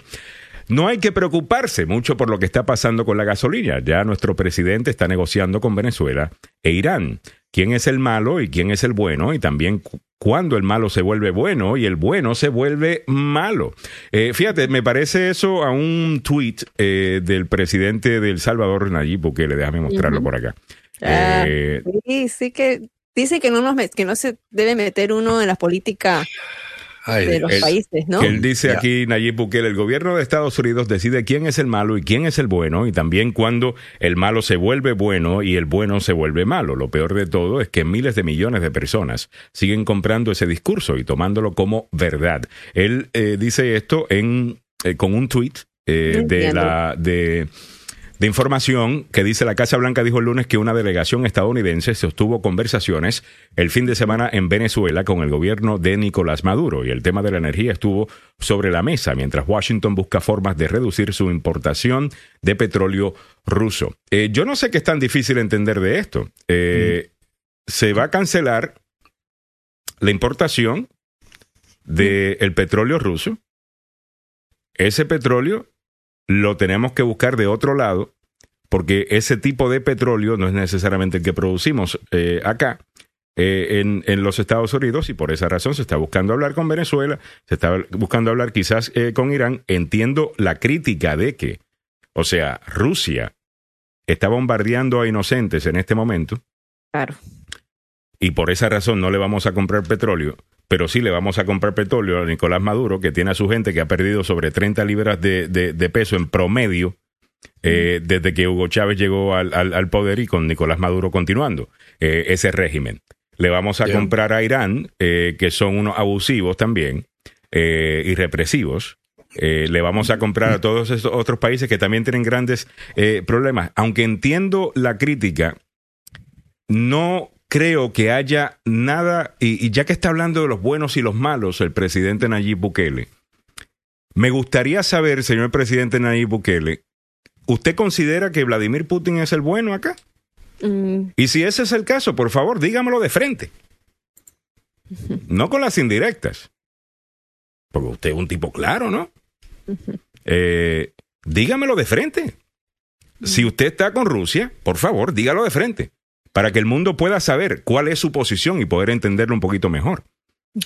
No hay que preocuparse mucho por lo que está pasando con la gasolina. Ya nuestro presidente está negociando con Venezuela e Irán. ¿Quién es el malo y quién es el bueno? Y también cuando el malo se vuelve bueno y el bueno se vuelve malo. Fíjate, me parece eso a un tweet del presidente de El Salvador, Nayib Bukele. Déjame mostrarlo por acá. Sí que dice que no se debe meter uno en la política... de los países, ¿no? Él dice aquí, Nayib Bukele, el gobierno de Estados Unidos decide quién es el malo y quién es el bueno, y también cuando el malo se vuelve bueno y el bueno se vuelve malo. Lo peor de todo es que miles de millones de personas siguen comprando ese discurso y tomándolo como verdad. Él dice esto con un tuit de información que dice la Casa Blanca dijo el lunes que una delegación estadounidense sostuvo conversaciones el fin de semana en Venezuela con el gobierno de Nicolás Maduro y el tema de la energía estuvo sobre la mesa mientras Washington busca formas de reducir su importación de petróleo ruso. Yo no sé qué es tan difícil entender de esto. Se va a cancelar la importación del petróleo ruso. Ese petróleo lo tenemos que buscar de otro lado, porque ese tipo de petróleo no es necesariamente el que producimos acá en los Estados Unidos, y por esa razón se está buscando hablar con Venezuela, se está buscando hablar quizás con Irán. Entiendo la crítica de que, o sea, Rusia está bombardeando a inocentes en este momento. Claro. Y por esa razón no le vamos a comprar petróleo. Pero sí le vamos a comprar petróleo a Nicolás Maduro, que tiene a su gente que ha perdido sobre 30 libras de peso en promedio desde que Hugo Chávez llegó al poder y con Nicolás Maduro continuando ese régimen. Le vamos a comprar a Irán, que son unos abusivos también y represivos. Le vamos a comprar a todos estos otros países que también tienen grandes problemas. Aunque entiendo la crítica, no... creo que haya nada, y ya que está hablando de los buenos y los malos, el presidente Nayib Bukele, me gustaría saber, señor presidente Nayib Bukele, ¿usted considera que Vladimir Putin es el bueno acá? Y si ese es el caso, por favor, dígamelo de frente. No con las indirectas. Porque usted es un tipo claro, ¿no? Dígamelo de frente. Si usted está con Rusia, por favor, dígalo de frente, para que el mundo pueda saber cuál es su posición y poder entenderlo un poquito mejor.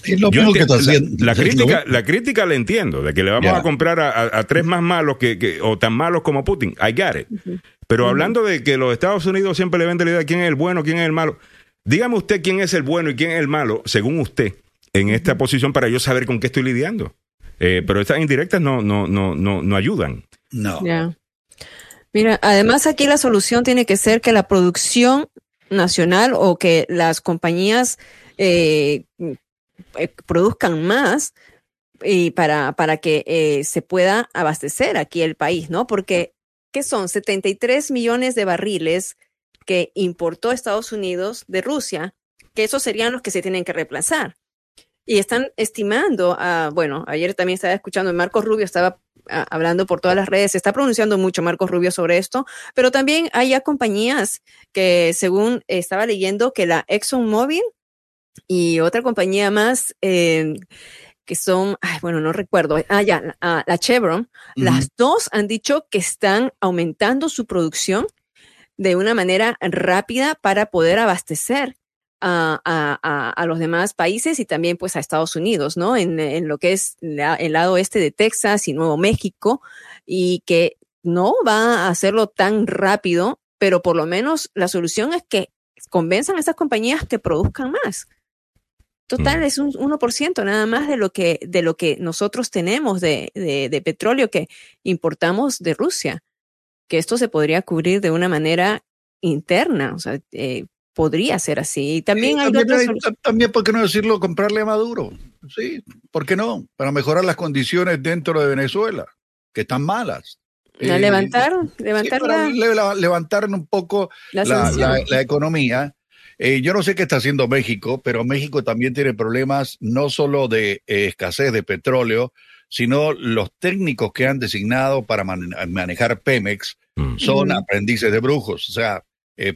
Es lo mismo que está haciendo. La crítica la entiendo, de que le vamos a comprar a tres más malos que o tan malos como Putin. I get it. Uh-huh. Pero hablando de que los Estados Unidos siempre le venden la idea de quién es el bueno, quién es el malo. Dígame usted quién es el bueno y quién es el malo, según usted, en esta posición para yo saber con qué estoy lidiando. Pero estas indirectas no ayudan. No. Yeah. Mira, además aquí la solución tiene que ser que la producción nacional o que las compañías produzcan más y para que se pueda abastecer aquí el país, ¿no? Porque, ¿qué son? 73 millones de barriles que importó Estados Unidos de Rusia, que esos serían los que se tienen que reemplazar. Y están estimando, ayer también estaba escuchando, Marcos Rubio estaba hablando por todas las redes, se está pronunciando mucho Marcos Rubio sobre esto, pero también hay ya compañías que, según estaba leyendo, que la ExxonMobil y otra compañía más que son, no recuerdo, la Chevron, las dos han dicho que están aumentando su producción de una manera rápida para poder abastecer a los demás países y también pues a Estados Unidos, ¿no? En lo que es el lado oeste de Texas y Nuevo México, y que no va a hacerlo tan rápido, pero por lo menos la solución es que convenzan a estas compañías que produzcan más. Total, es un 1% nada más de lo que nosotros tenemos de petróleo que importamos de Rusia, que esto se podría cubrir de una manera interna, o sea, podría ser así. También, ¿por qué no decirlo? Comprarle a Maduro. Sí, ¿por qué no? Para mejorar las condiciones dentro de Venezuela, que están malas. Levantar un poco la economía. Yo no sé qué está haciendo México, pero México también tiene problemas no solo de escasez de petróleo, sino los técnicos que han designado para manejar Pemex son aprendices de brujos. O sea,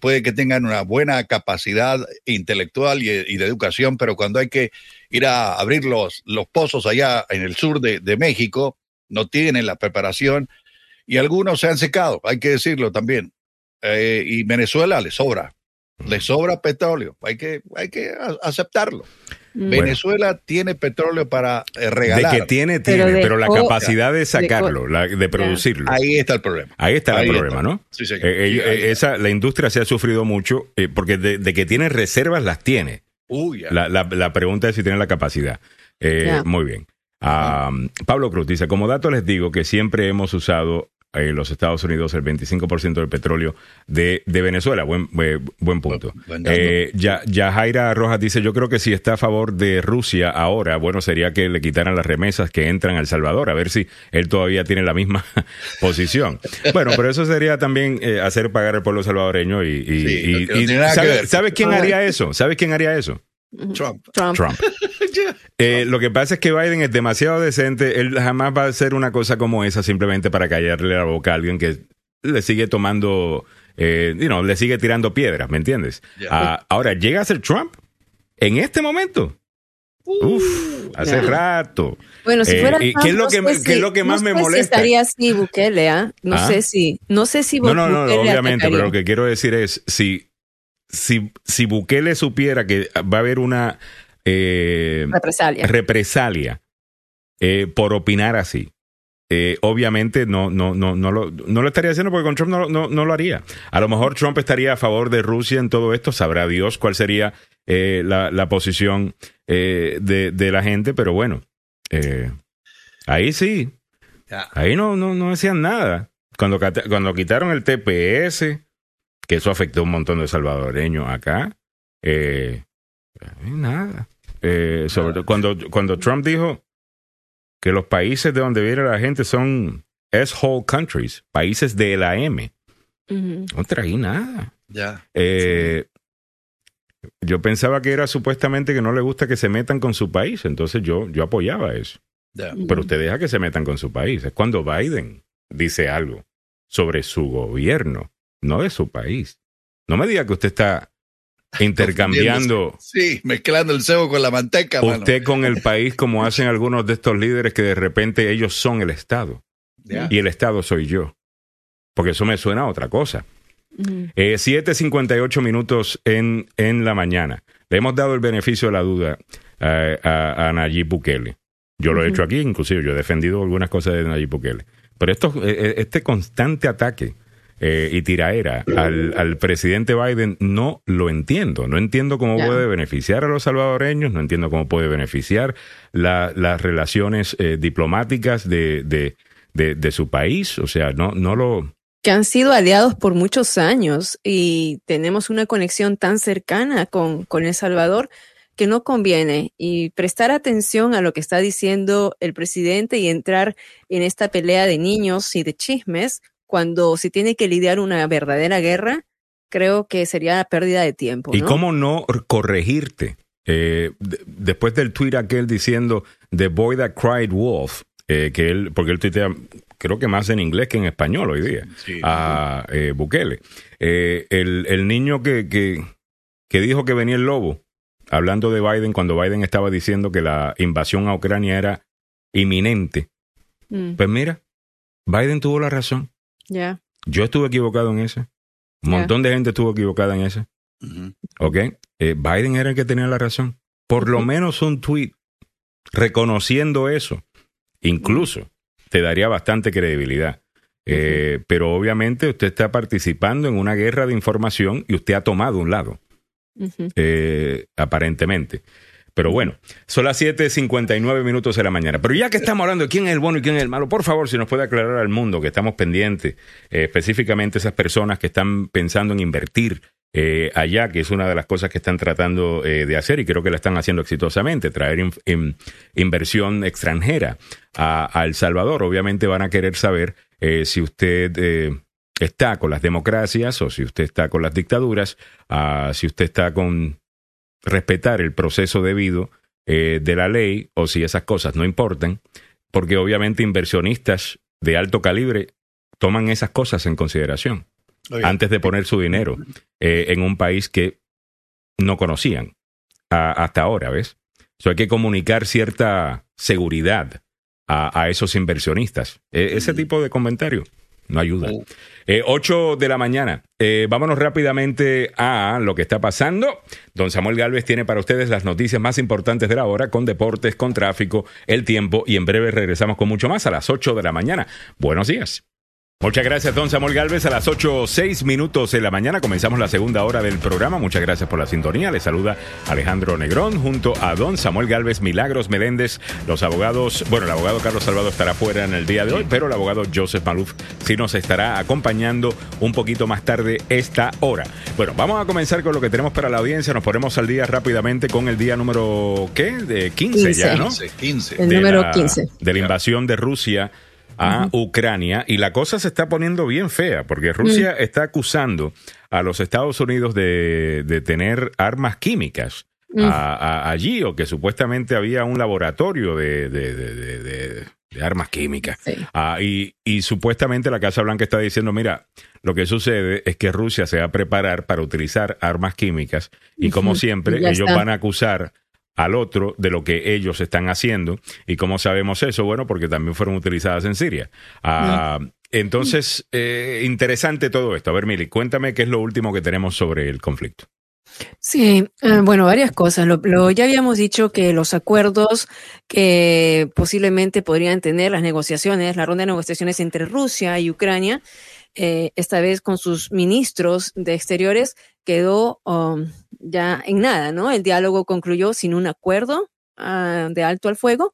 puede que tengan una buena capacidad intelectual y de educación, pero cuando hay que ir a abrir los pozos allá en el sur de México, no tienen la preparación y algunos se han secado, hay que decirlo también. Y Venezuela le sobra petróleo, hay que aceptarlo. Venezuela tiene petróleo para regalar. De que tiene, pero la capacidad de sacarlo, de producirlo. Ahí está el problema. ¿No? Sí, señor. La industria se ha sufrido mucho porque de que tiene reservas, las tiene. La pregunta es si tiene la capacidad. Muy bien. Pablo Cruz dice, como dato les digo que siempre hemos usado los Estados Unidos el 25% del petróleo de Venezuela. Buen punto. Yajaira Rojas dice, yo creo que si está a favor de Rusia ahora, sería que le quitaran las remesas que entran a El Salvador, a ver si él todavía tiene la misma posición. Pero eso sería también hacer pagar al pueblo salvadoreño ¿Sabes quién haría eso? Trump. Lo que pasa es que Biden es demasiado decente. Él jamás va a hacer una cosa como esa simplemente para callarle la boca a alguien que le sigue tomando, le sigue tirando piedras, ¿me entiendes? Ahora, llega a ser Trump en este momento. Hace rato. Si fuera Trump, ¿qué es lo que más me molesta? Estaría así Bukele, No sé si Bukele. No, obviamente, atacaría. Pero lo que quiero decir es si Bukele supiera que va a haber una represalia por opinar así, obviamente no lo estaría haciendo, porque con Trump no lo haría. A lo mejor Trump estaría a favor de Rusia en todo esto, sabrá Dios cuál sería la posición de la gente, pero ahí sí. Ahí no decían nada. Cuando quitaron el TPS, que eso afectó a un montón de salvadoreños acá, nada. Sobre todo cuando Trump dijo que los países de donde viene la gente son S-hole countries, países de la M. No traí nada. Yo pensaba que era supuestamente que no le gusta que se metan con su país, entonces yo apoyaba eso. Pero usted deja que se metan con su país. Es cuando Biden dice algo sobre su gobierno, no de su país. No me diga que usted está intercambiando. Sí, mezclando el cebo con la manteca. Usted con el país, como hacen algunos de estos líderes que de repente ellos son el Estado. Y el Estado soy yo. Porque eso me suena a otra cosa. 7:58 minutos en la mañana. Le hemos dado el beneficio de la duda a Nayib Bukele. Yo lo he hecho aquí, inclusive yo he defendido algunas cosas de Nayib Bukele. Pero este constante ataque y tiraera al presidente Biden no lo entiendo. No entiendo cómo puede beneficiar a los salvadoreños, no entiendo cómo puede beneficiar las relaciones diplomáticas de su país. O sea, no lo... Que han sido aliados por muchos años y tenemos una conexión tan cercana con El Salvador que no conviene, y prestar atención a lo que está diciendo el presidente y entrar en esta pelea de niños y de chismes cuando se tiene que lidiar una verdadera guerra, creo que sería pérdida de tiempo, ¿no? ¿Y cómo no corregirte? Después del tweet aquel diciendo The Boy That Cried Wolf, que él, porque él tuitea creo que más en inglés que en español hoy día, a Bukele. El niño que dijo que venía el lobo, hablando de Biden, cuando Biden estaba diciendo que la invasión a Ucrania era inminente. Pues mira, Biden tuvo la razón. Yo estuve equivocado en eso. Un montón de gente estuvo equivocada en eso. Okay. Biden era el que tenía la razón. Por lo menos un tweet reconociendo eso, incluso, te daría bastante credibilidad. Pero obviamente usted está participando en una guerra de información y usted ha tomado un lado. Aparentemente. Pero bueno, son las 7:59 minutos de la mañana. Pero ya que estamos hablando de quién es el bueno y quién es el malo, por favor, si nos puede aclarar al mundo, que estamos pendientes, específicamente esas personas que están pensando en invertir allá, que es una de las cosas que están tratando de hacer, y creo que la están haciendo exitosamente, traer inversión extranjera a El Salvador. Obviamente van a querer saber si usted... está con las democracias o si usted está con las dictaduras, si usted está con respetar el proceso debido de la ley o si esas cosas no importan, porque obviamente inversionistas de alto calibre toman esas cosas en consideración antes de poner su dinero en un país que no conocían hasta ahora, ¿ves? Hay que comunicar cierta seguridad a esos inversionistas. Ese tipo de comentario no ayuda. 8 de la mañana. Vámonos rápidamente a lo que está pasando. Don Samuel Galvez tiene para ustedes las noticias más importantes de la hora, con deportes, con tráfico, el tiempo, y en breve regresamos con mucho más a las 8 de la mañana. Buenos días. Muchas gracias, don Samuel Galvez. A las 8:06 minutos de la mañana comenzamos la segunda hora del programa. Muchas gracias por la sintonía. Les saluda Alejandro Negrón junto a don Samuel Galvez, Milagros Meléndez, los abogados. Bueno, el abogado Carlos Salvado estará fuera en el día de hoy, pero el abogado Joseph Malouf sí nos estará acompañando un poquito más tarde esta hora. Bueno, vamos a comenzar con lo que tenemos para la audiencia. Nos ponemos al día rápidamente con el día número, ¿qué? De 15 ya, ¿no? 15. El número 15. De la invasión de Rusia a Ucrania, y la cosa se está poniendo bien fea, porque Rusia está acusando a los Estados Unidos de tener armas químicas allí, o que supuestamente había un laboratorio de armas químicas. Y supuestamente la Casa Blanca está diciendo, mira, lo que sucede es que Rusia se va a preparar para utilizar armas químicas, y como siempre, ellos van a acusar al otro de lo que ellos están haciendo. ¿Y cómo sabemos eso? Bueno, porque también fueron utilizadas en Siria. Entonces, interesante todo esto. A ver, Mili, cuéntame qué es lo último que tenemos sobre el conflicto. Sí, bueno, varias cosas. Ya habíamos dicho que los acuerdos que posiblemente podrían tener las negociaciones, la ronda de negociaciones entre Rusia y Ucrania, esta vez con sus ministros de Exteriores, quedó ya en nada, ¿no? El diálogo concluyó sin un acuerdo de alto al fuego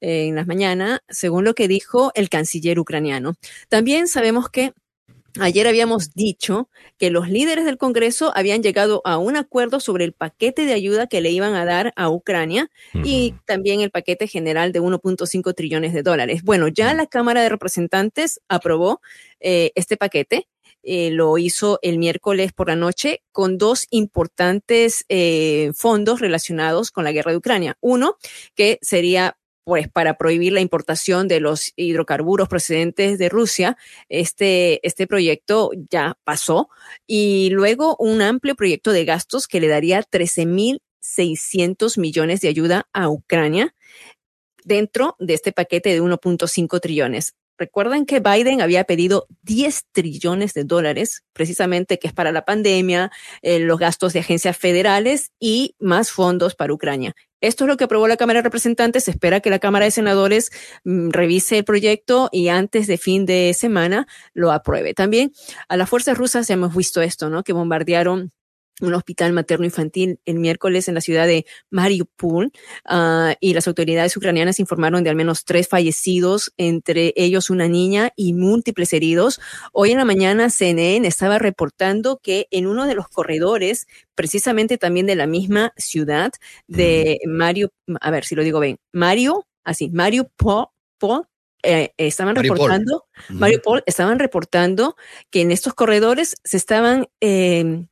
en las mañanas, según lo que dijo el canciller ucraniano. También sabemos que ayer habíamos dicho que los líderes del Congreso habían llegado a un acuerdo sobre el paquete de ayuda que le iban a dar a Ucrania y también el paquete general de 1.5 trillones de dólares. Bueno, ya la Cámara de Representantes aprobó este paquete. Lo hizo el miércoles por la noche con dos importantes fondos relacionados con la guerra de Ucrania. Uno, que sería pues para prohibir la importación de los hidrocarburos procedentes de Rusia. Este proyecto ya pasó. Y luego un amplio proyecto de gastos que le daría 13.600 millones de ayuda a Ucrania dentro de este paquete de 1.5 trillones. Recuerden que Biden había pedido 10 trillones de dólares, precisamente que es para la pandemia, los gastos de agencias federales y más fondos para Ucrania. Esto es lo que aprobó la Cámara de Representantes. Se espera que la Cámara de Senadores revise el proyecto y antes de fin de semana lo apruebe. También a las fuerzas rusas hemos visto esto, ¿no? Que bombardearon un hospital materno-infantil el miércoles en la ciudad de Mariupol, y las autoridades ucranianas informaron de al menos 3 fallecidos, entre ellos una niña, y múltiples heridos. Hoy en la mañana CNN estaba reportando que en uno de los corredores, precisamente también de la misma ciudad de Mariupol, estaban reportando que en estos corredores se estaban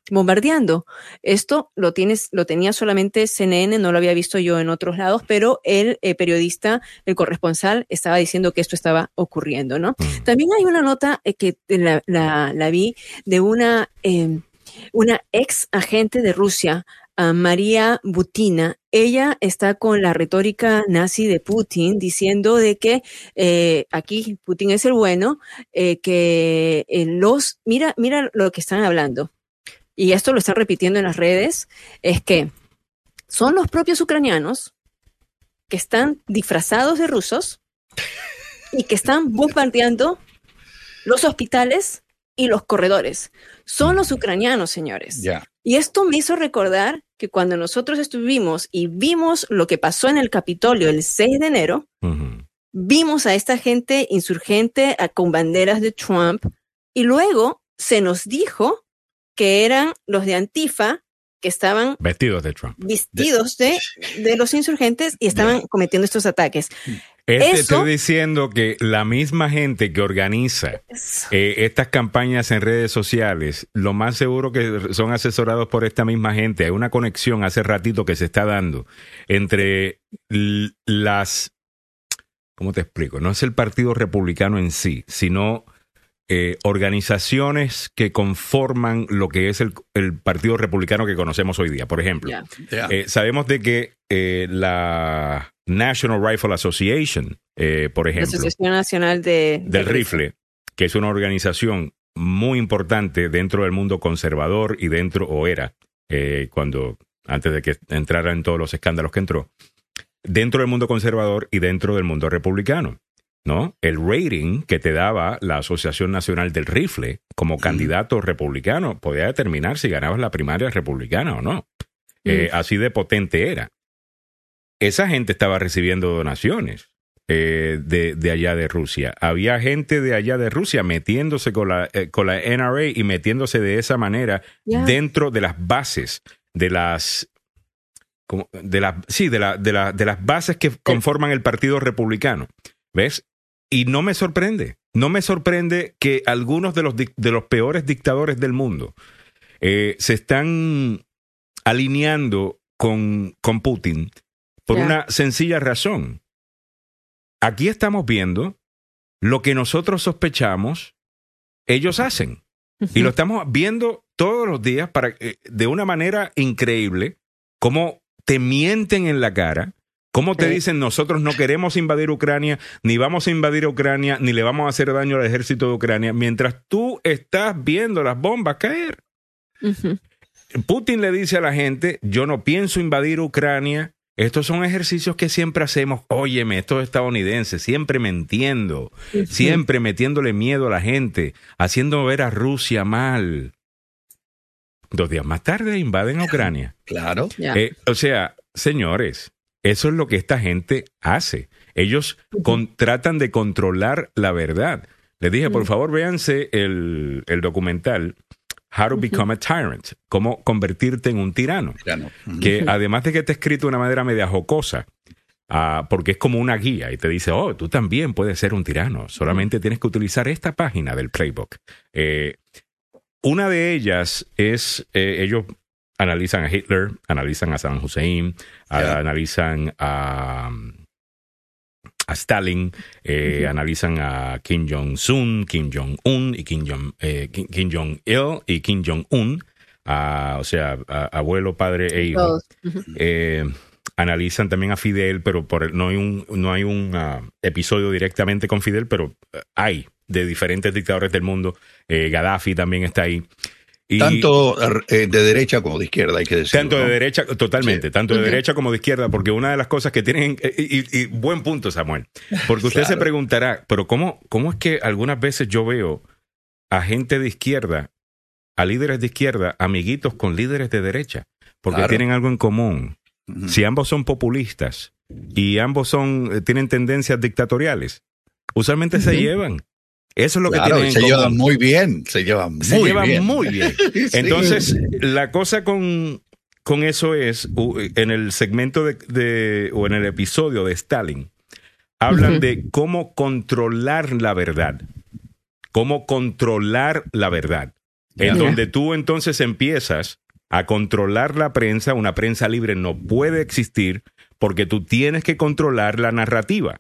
bombardeando. Esto lo tenía solamente CNN, no lo había visto yo en otros lados, pero el periodista, el corresponsal, estaba diciendo que esto estaba ocurriendo, ¿no? También hay una nota que la vi de una ex agente de Rusia, María Butina. Ella está con la retórica nazi de Putin, diciendo de que aquí Putin es el bueno, mira lo que están hablando, y esto lo están repitiendo en las redes, es que son los propios ucranianos que están disfrazados de rusos y que están bombardeando los hospitales y los corredores. Son los ucranianos, señores. Yeah. Y esto me hizo recordar que cuando nosotros estuvimos y vimos lo que pasó en el Capitolio el 6 de enero, uh-huh, vimos a esta gente insurgente con banderas de Trump, y luego se nos dijo que eran los de Antifa, que estaban vestidos de Trump, vestidos de los insurgentes, y estaban cometiendo estos ataques. Estoy diciendo que la misma gente que organiza estas campañas en redes sociales, lo más seguro que son asesorados por esta misma gente. Hay una conexión hace ratito que se está dando entre las... ¿Cómo te explico? No es el Partido Republicano en sí, sino organizaciones que conforman lo que es el Partido Republicano que conocemos hoy día. Por ejemplo, sabemos de que la National Rifle Association, por ejemplo, la Asociación Nacional del Rifle, que es una organización muy importante dentro del mundo conservador y dentro, o era, antes de que entraran todos los escándalos que entró, dentro del mundo conservador y dentro del mundo republicano, ¿no? El rating que te daba la Asociación Nacional del Rifle como candidato republicano podía determinar si ganabas la primaria republicana o no. Así de potente era. Esa gente estaba recibiendo donaciones de allá de Rusia. Había gente de allá de Rusia metiéndose con la NRA y metiéndose de esa manera dentro de las bases de las bases que conforman el Partido Republicano. ¿Ves? Y no me sorprende. No me sorprende que algunos de los peores dictadores del mundo se están alineando con Putin. Por una sencilla razón. Aquí estamos viendo lo que nosotros sospechamos, ellos hacen. Uh-huh. Y lo estamos viendo todos los días de una manera increíble, cómo te mienten en la cara, cómo te dicen nosotros no queremos invadir Ucrania, ni vamos a invadir Ucrania, ni le vamos a hacer daño al ejército de Ucrania, mientras tú estás viendo las bombas caer. Uh-huh. Putin le dice a la gente, yo no pienso invadir Ucrania. Estos son ejercicios que siempre hacemos. Óyeme, estos estadounidenses, siempre mintiendo, siempre metiéndole miedo a la gente, haciendo ver a Rusia mal. 2 días más tarde invaden a Ucrania. Claro. O sea, señores, eso es lo que esta gente hace. Ellos tratan de controlar la verdad. Les dije, por favor, véanse el documental How to Become a Tyrant, cómo convertirte en un tirano. Que además de que está escrito de una manera media jocosa, porque es como una guía y te dice, tú también puedes ser un tirano, solamente tienes que utilizar esta página del playbook. Una de ellas es, ellos analizan a Hitler, analizan a Saddam Hussein, analizan a Stalin, analizan a Kim Jong-il y Kim Jong-un, o sea, abuelo, padre e hijo. Analizan también a Fidel, pero no hay un episodio directamente con Fidel, pero hay de diferentes dictadores del mundo. Gaddafi también está ahí. Tanto de derecha como de izquierda, hay que decirlo. Tanto de derecha, totalmente, sí, tanto de derecha como de izquierda, porque una de las cosas que tienen, y buen punto, Samuel, porque usted se preguntará, pero ¿cómo es que algunas veces yo veo a gente de izquierda, a líderes de izquierda, amiguitos con líderes de derecha? Porque tienen algo en común. Uh-huh. Si ambos son populistas y ambos tienen tendencias dictatoriales, usualmente se llevan. Eso es lo que tienen. Se llevan muy bien. Se llevan muy bien. Entonces, la cosa con eso es, en el segmento o en el episodio de Stalin, hablan de cómo controlar la verdad. En donde tú entonces empiezas a controlar la prensa. Una prensa libre no puede existir porque tú tienes que controlar la narrativa.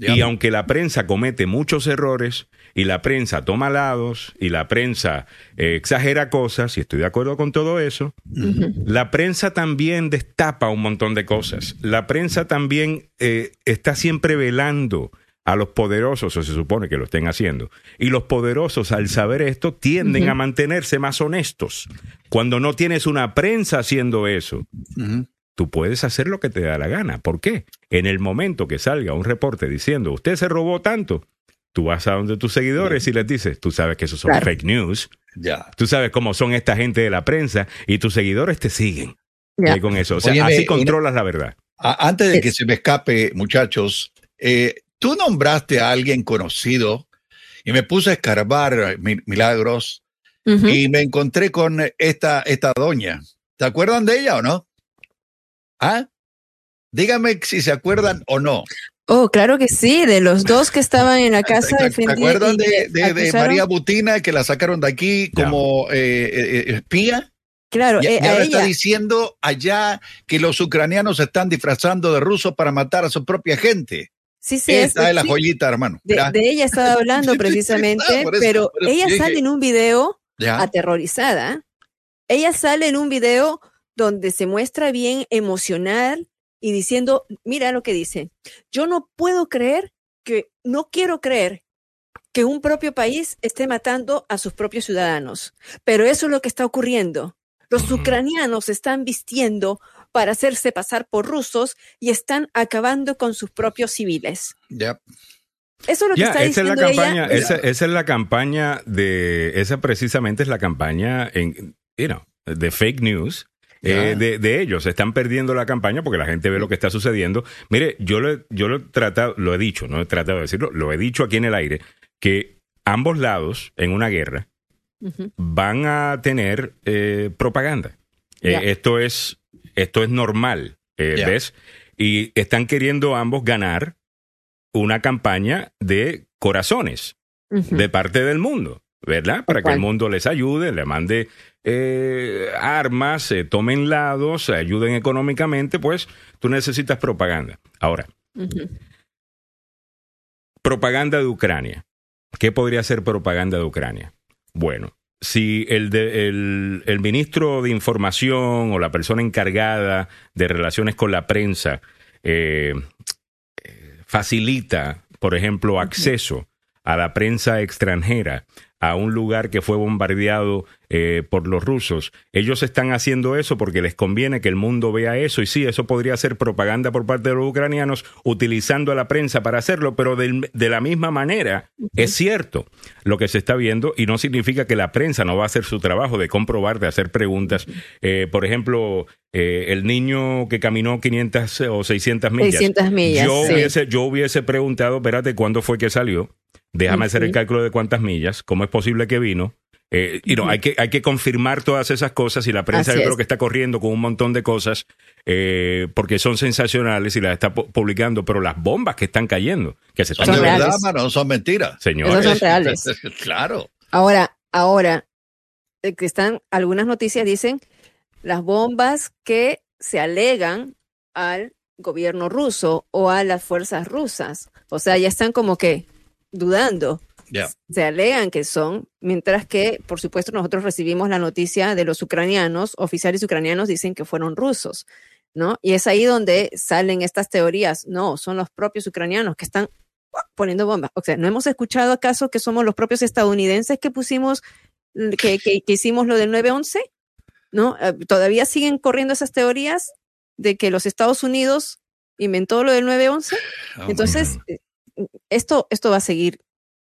Y aunque la prensa comete muchos errores y la prensa toma lados y la prensa exagera cosas, y estoy de acuerdo con todo eso, la prensa también destapa un montón de cosas. La prensa también está siempre velando a los poderosos, o se supone que lo estén haciendo, y los poderosos, al saber esto, tienden a mantenerse más honestos. Cuando no tienes una prensa haciendo eso, tú puedes hacer lo que te da la gana. ¿Por qué? En el momento que salga un reporte diciendo, usted se robó tanto, tú vas a donde tus seguidores y les dices, tú sabes que esos son fake news, tú sabes cómo son esta gente de la prensa, y tus seguidores te siguen con eso. O sea, así controlas la verdad. Antes de que se me escape, muchachos, tú nombraste a alguien conocido y me puse a escarbar, Milagros, y me encontré con esta doña. ¿Te acuerdan de ella o no? ¿Ah? Dígame si se acuerdan o no. Oh, claro que sí, de los dos que estaban en la casa. ¿Te acuerdan de María Butina, que la sacaron de aquí como espía? Claro. Y ahora está diciendo allá que los ucranianos se están disfrazando de rusos para matar a su propia gente. Sí, sí. Esa es la joyita, hermano. De ella estaba hablando precisamente, pero ella sale en un video aterrorizada. Ella sale en un video donde se muestra bien emocional y diciendo, mira lo que dice, yo no puedo creer no quiero creer que un propio país esté matando a sus propios ciudadanos, pero eso es lo que está ocurriendo. Los ucranianos se están vistiendo para hacerse pasar por rusos y están acabando con sus propios civiles. Eso es lo que está diciendo ella. Esa es la campaña esa precisamente es la campaña de fake news. De ellos, están perdiendo la campaña porque la gente ve lo que está sucediendo. Mire, lo he dicho aquí en el aire, que ambos lados en una guerra van a tener propaganda. Esto es normal, ¿ves? Y están queriendo ambos ganar una campaña de corazones de parte del mundo, ¿verdad? Para que el mundo les ayude, le mande armas, tomen lados, ayuden económicamente, pues tú necesitas propaganda. Ahora, propaganda de Ucrania. ¿Qué podría ser propaganda de Ucrania? Bueno, si el ministro de Información o la persona encargada de relaciones con la prensa facilita, por ejemplo, acceso a la prensa extranjera a un lugar que fue bombardeado por los rusos. Ellos están haciendo eso porque les conviene que el mundo vea eso, y sí, eso podría ser propaganda por parte de los ucranianos utilizando a la prensa para hacerlo, pero de la misma manera es cierto lo que se está viendo, y no significa que la prensa no va a hacer su trabajo de comprobar, de hacer preguntas. Por ejemplo, el niño que caminó 500 o 600 millas. 600 millas, yo hubiese preguntado, espérate, ¿cuándo fue que salió? Déjame hacer el cálculo de cuántas millas, cómo es posible que vino. Hay que confirmar todas esas cosas, y la prensa yo creo que está corriendo con un montón de cosas porque son sensacionales y las está publicando, pero las bombas que están cayendo, que se están... ¿Son reales? ¿Verdad, mano? Son mentiras. Señores. Son reales. Claro. Ahora, que están algunas noticias, dicen las bombas que se alegan al gobierno ruso o a las fuerzas rusas. O sea, ya están como que dudando. Se alegan que son, mientras que, por supuesto, nosotros recibimos la noticia de los ucranianos, oficiales ucranianos dicen que fueron rusos, ¿no? Y es ahí donde salen estas teorías. No, son los propios ucranianos que están poniendo bombas. O sea, ¿no hemos escuchado acaso que somos los propios estadounidenses que pusimos que hicimos lo del 9/11, ¿no? Todavía siguen corriendo esas teorías de que los Estados Unidos inventó lo del 9/11. Entonces, esto va a seguir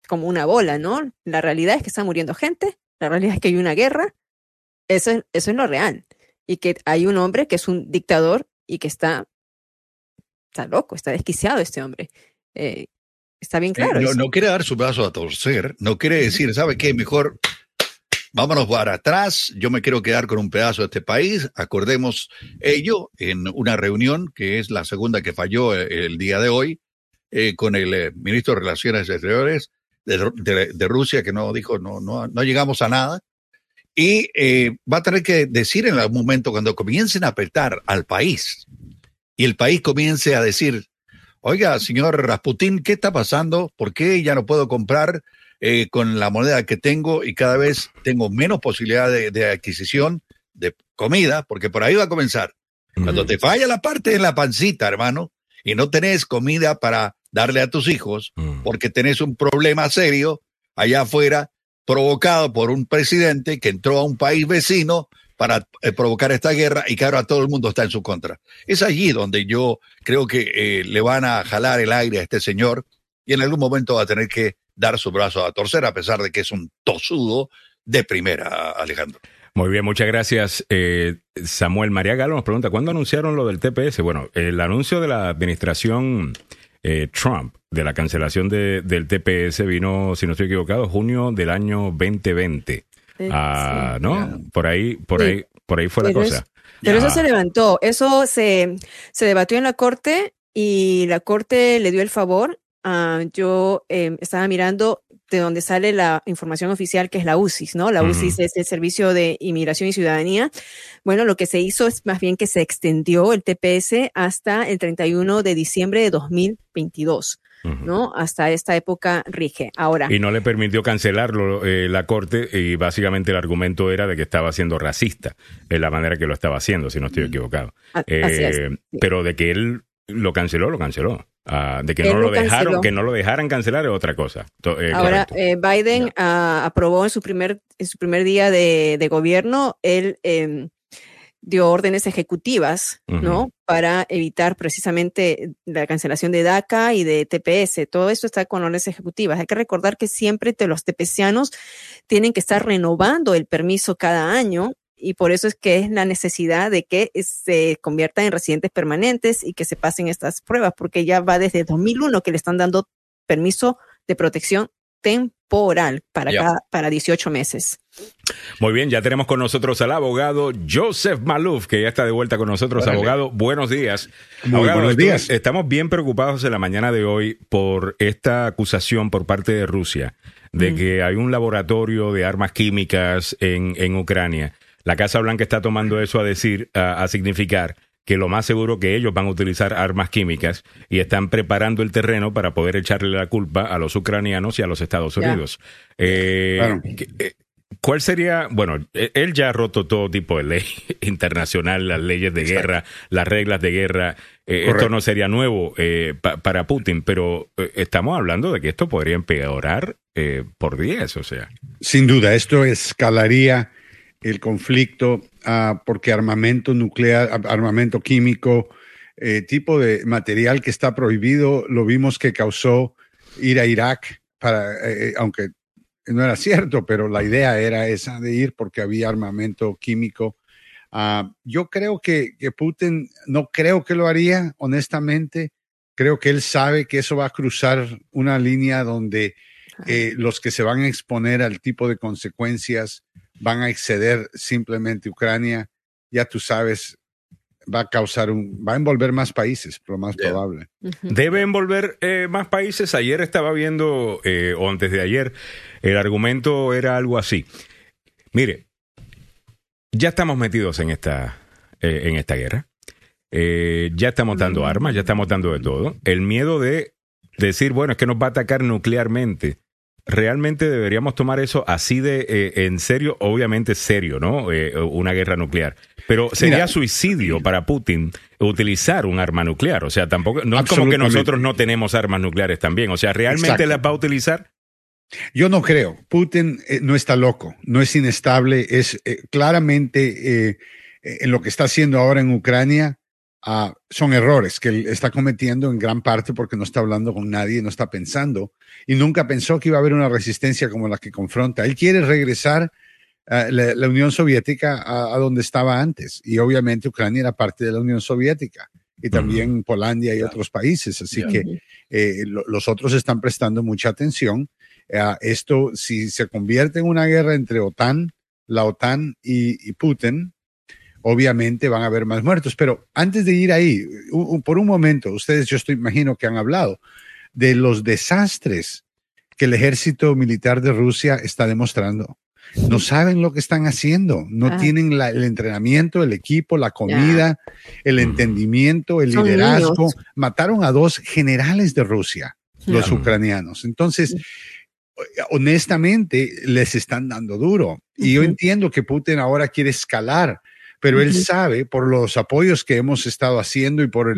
como una bola, ¿no? La realidad es que está muriendo gente, la realidad es que hay una guerra, eso es lo real. Y que hay un hombre que es un dictador y que está loco, está desquiciado este hombre. Está bien claro. No quiere dar su brazo a torcer, no quiere decir, ¿sabe qué? Mejor vámonos para atrás, yo me quiero quedar con un pedazo de este país. Acordemos ello en una reunión que es la segunda que falló el día de hoy con el ministro de Relaciones Exteriores de Rusia, que no dijo, no llegamos a nada. Y va a tener que decir en algún momento, cuando comiencen a apretar al país y el país comience a decir, oiga, señor Rasputín, ¿qué está pasando? ¿Por qué ya no puedo comprar con la moneda que tengo y cada vez tengo menos posibilidad de adquisición de comida? Porque por ahí va a comenzar. Cuando te falla la parte en la pancita, hermano, y no tenés comida para darle a tus hijos, porque tenés un problema serio allá afuera, provocado por un presidente que entró a un país vecino para provocar esta guerra y que ahora todo el mundo está en su contra. Es allí donde yo creo que le van a jalar el aire a este señor y en algún momento va a tener que dar su brazo a torcer, a pesar de que es un tosudo de primera, Alejandro. Muy bien, muchas gracias. Samuel María Galo nos pregunta, ¿cuándo anunciaron lo del TPS? Bueno, el anuncio de la administración Trump de la cancelación del TPS vino, si no estoy equivocado, junio del año 2020. ¿No? Claro. Por ahí fue la cosa. Eso se levantó, eso se debatió en la corte y la corte le dio el favor. Yo estaba mirando de donde sale la información oficial, que es la USCIS, ¿no? La USCIS es el Servicio de Inmigración y Ciudadanía. Bueno, lo que se hizo es más bien que se extendió el TPS hasta el 31 de diciembre de 2022. ¿No? Hasta esta época rige. Ahora. Y no le permitió cancelarlo la corte, y básicamente el argumento era de que estaba siendo racista en la manera que lo estaba haciendo, si no estoy equivocado. Así es. Pero de que él lo canceló. De que no lo dejaran cancelar es otra cosa. Ahora, Biden aprobó en su primer día de gobierno, él dio órdenes ejecutivas, ¿no? Para evitar precisamente la cancelación de DACA y de TPS. Todo esto está con órdenes ejecutivas. Hay que recordar que siempre los tepecianos tienen que estar renovando el permiso cada año, y por eso es que es la necesidad de que se conviertan en residentes permanentes y que se pasen estas pruebas, porque ya va desde 2001 que le están dando permiso de protección temporal para 18 meses. Muy bien, ya tenemos con nosotros al abogado Joseph Malouf, que ya está de vuelta con nosotros. Vale. Abogado, buenos días. Buenos días. Estamos bien preocupados en la mañana de hoy por esta acusación por parte de Rusia de que hay un laboratorio de armas químicas en Ucrania. La Casa Blanca está tomando eso a significar que lo más seguro que ellos van a utilizar armas químicas y están preparando el terreno para poder echarle la culpa a los ucranianos y a los Estados Unidos. Claro. ¿Cuál sería? Bueno, él ya ha roto todo tipo de ley internacional, las leyes de guerra, las reglas de guerra. Esto no sería nuevo para Putin, pero estamos hablando de que esto podría empeorar por 10, o sea. Sin duda, esto escalaría el conflicto, porque armamento nuclear, armamento químico, tipo de material que está prohibido, lo vimos que causó ir a Irak, aunque no era cierto, pero la idea era esa de ir porque había armamento químico. Yo creo que Putin, no creo que lo haría, honestamente. Creo que él sabe que eso va a cruzar una línea donde los que se van a exponer al tipo de consecuencias van a exceder simplemente Ucrania. Ya tú sabes, va a envolver más países, lo más probable. Debe envolver más países. Ayer estaba viendo, o antes de ayer, el argumento era algo así. Mire, ya estamos metidos en esta guerra. Ya estamos dando armas, ya estamos dando de todo. El miedo de decir, bueno, es que nos va a atacar nuclearmente. ¿Realmente deberíamos tomar eso así de en serio? Obviamente serio, ¿no? Una guerra nuclear. Pero sería suicidio para Putin utilizar un arma nuclear. O sea, tampoco, no es como que nosotros no tenemos armas nucleares también. O sea, ¿realmente las va a utilizar? Yo no creo. Putin no está loco, no es inestable, es claramente en lo que está haciendo ahora en Ucrania son errores que él está cometiendo en gran parte porque no está hablando con nadie, no está pensando y nunca pensó que iba a haber una resistencia como la que confronta. Él quiere regresar la Unión Soviética a donde estaba antes y obviamente Ucrania era parte de la Unión Soviética. Y también Polandia y otros países. Así que los otros están prestando mucha atención a esto. Si se convierte en una guerra entre la OTAN y Putin, obviamente van a haber más muertos. Pero antes de ir ahí, por un momento, ustedes imagino que han hablado de los desastres que el ejército militar de Rusia está demostrando. No saben lo que están haciendo, no tienen el entrenamiento, el equipo, la comida, el entendimiento, el liderazgo. Niños. Mataron a 2 generales de Rusia, los ucranianos. Entonces, honestamente, les están dando duro. Y yo entiendo que Putin ahora quiere escalar, pero él sabe por los apoyos que hemos estado haciendo y por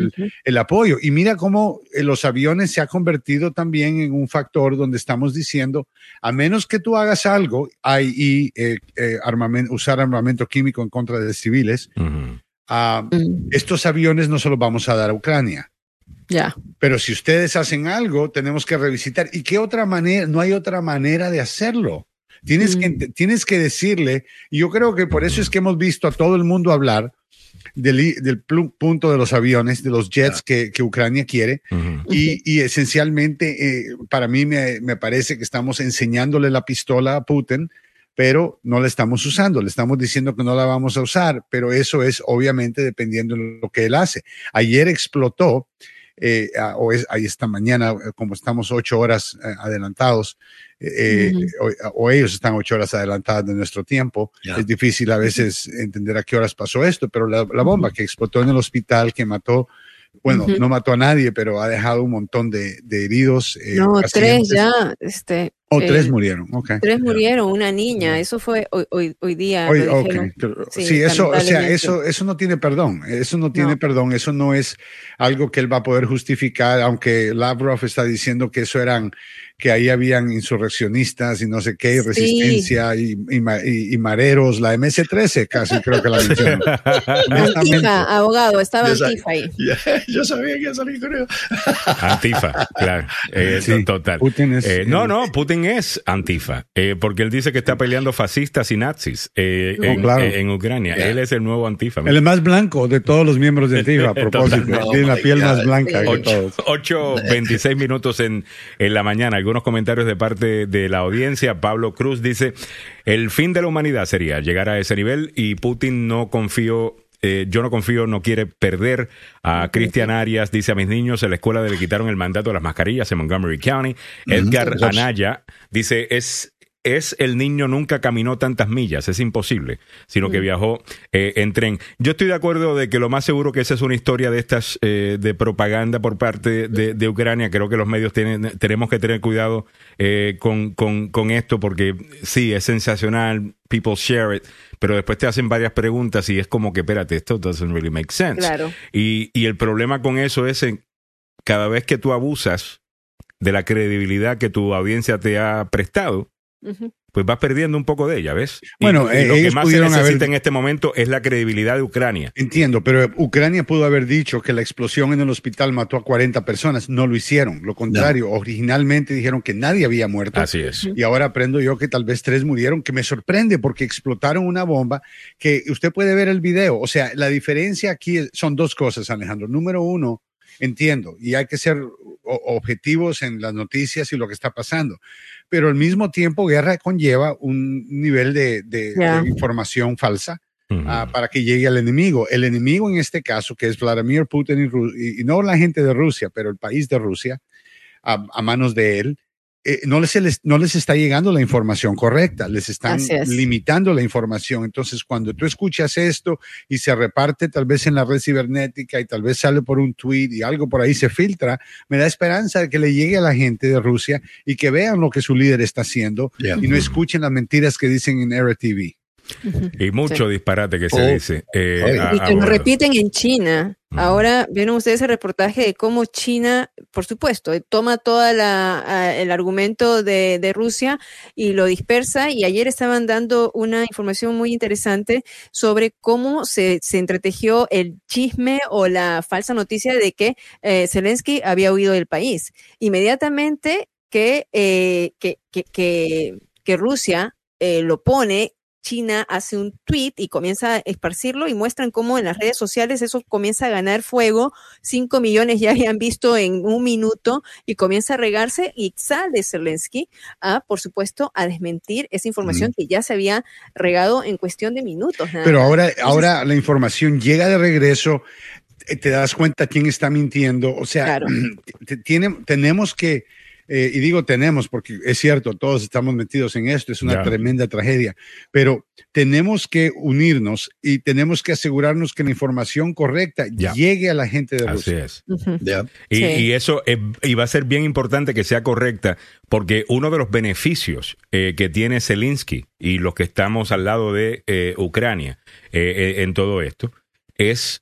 el apoyo. Y mira cómo los aviones se ha convertido también en un factor donde estamos diciendo, a menos que tú hagas algo, usar armamento químico en contra de civiles, estos aviones no se los vamos a dar a Ucrania. Pero si ustedes hacen algo, tenemos que revisitar. ¿Y qué otra manera? No hay otra manera de hacerlo. Tienes que decirle, y yo creo que por eso es que hemos visto a todo el mundo hablar del punto de los aviones, de los jets que Ucrania quiere, y esencialmente para mí me parece que estamos enseñándole la pistola a Putin, pero no la estamos usando, le estamos diciendo que no la vamos a usar, pero eso es obviamente dependiendo de lo que él hace. Ayer explotó, esta mañana, como estamos 8 horas adelantados, o ellos están 8 horas adelantadas de nuestro tiempo, es difícil a veces entender a qué horas pasó esto, pero la bomba que explotó en el hospital que mató, no mató a nadie, pero ha dejado un montón de heridos. 3 ya. 3 murieron. Okay. 3 murieron, una niña. Eso fue hoy día. Sí, eso, o sea, eso no tiene perdón. Eso no tiene perdón. Eso no es algo que él va a poder justificar, aunque Lavrov está diciendo que eso eran, que ahí habían insurreccionistas y no sé qué, resistencia y mareros, la MS-13 casi creo que la mencionó. Antifa, abogado, estaba Antifa ahí. Yo sabía que iba a salir con él. Antifa, claro. Total. Putin es, Putin es Antifa, porque él dice que está peleando fascistas y nazis en Ucrania. Él es el nuevo Antifa. El más blanco de todos los miembros de Antifa, a propósito. Tiene la piel más blanca de todos. 8:26 minutos en la mañana. Algunos comentarios de parte de la audiencia. Pablo Cruz dice, el fin de la humanidad sería llegar a ese nivel y Putin no quiere perder. A Cristian Arias dice, a mis niños en la escuela le quitaron el mandato de las mascarillas en Montgomery County. Edgar Anaya dice, es el niño nunca caminó tantas millas, es imposible, sino que viajó en tren. Yo estoy de acuerdo de que lo más seguro que esa es una historia de estas de propaganda por parte de Ucrania. Creo que los medios tenemos que tener cuidado con esto porque sí, es sensacional, people share it, pero después te hacen varias preguntas y es como que, espérate, esto doesn't really make sense. Claro. Y el problema con eso es cada vez que tú abusas de la credibilidad que tu audiencia te ha prestado, pues vas perdiendo un poco de ella, ¿ves? Bueno, y lo que más se necesita en este momento es la credibilidad de Ucrania. Entiendo, pero Ucrania pudo haber dicho que la explosión en el hospital mató a 40 personas. No lo hicieron, lo contrario. No. Originalmente dijeron que nadie había muerto. Así es. Y ahora aprendo yo que tal vez 3 murieron, que me sorprende porque explotaron una bomba que usted puede ver el video. O sea, la diferencia aquí son 2 cosas, Alejandro. Número 1, entiendo, y hay que ser objetivos en las noticias y lo que está pasando. Pero al mismo tiempo, guerra conlleva un nivel de información falsa para que llegue al enemigo. El enemigo en este caso, que es Vladimir Putin y no la gente de Rusia, pero el país de Rusia, a manos de él, no les está llegando la información correcta, les están limitando la información. Entonces, cuando tú escuchas esto y se reparte tal vez en la red cibernética y tal vez sale por un tweet y algo por ahí se filtra, me da esperanza de que le llegue a la gente de Rusia y que vean lo que su líder está haciendo y no escuchen las mentiras que dicen en RTV. Y mucho disparate que se dice. Y que lo repiten en China. Ahora vieron ustedes el reportaje de cómo China, por supuesto, toma todo el argumento de Rusia y lo dispersa, y ayer estaban dando una información muy interesante sobre cómo se entretejió el chisme o la falsa noticia de que Zelensky había huido del país. Inmediatamente que Rusia lo pone, China hace un tweet y comienza a esparcirlo, y muestran cómo en las redes sociales eso comienza a ganar fuego. 5 millones ya habían visto en un minuto, y comienza a regarse, y sale Zelensky por supuesto, a desmentir esa información que ya se había regado en cuestión de minutos. Pero ahora la información llega de regreso, te das cuenta quién está mintiendo, o sea, claro. Tenemos que... y digo tenemos porque es cierto, todos estamos metidos en esto, es una tremenda tragedia, pero tenemos que unirnos y tenemos que asegurarnos que la información correcta llegue a la gente de Rusia. Así es. Y eso y va a ser bien importante que sea correcta, porque uno de los beneficios que tiene Zelensky y los que estamos al lado de Ucrania en todo esto es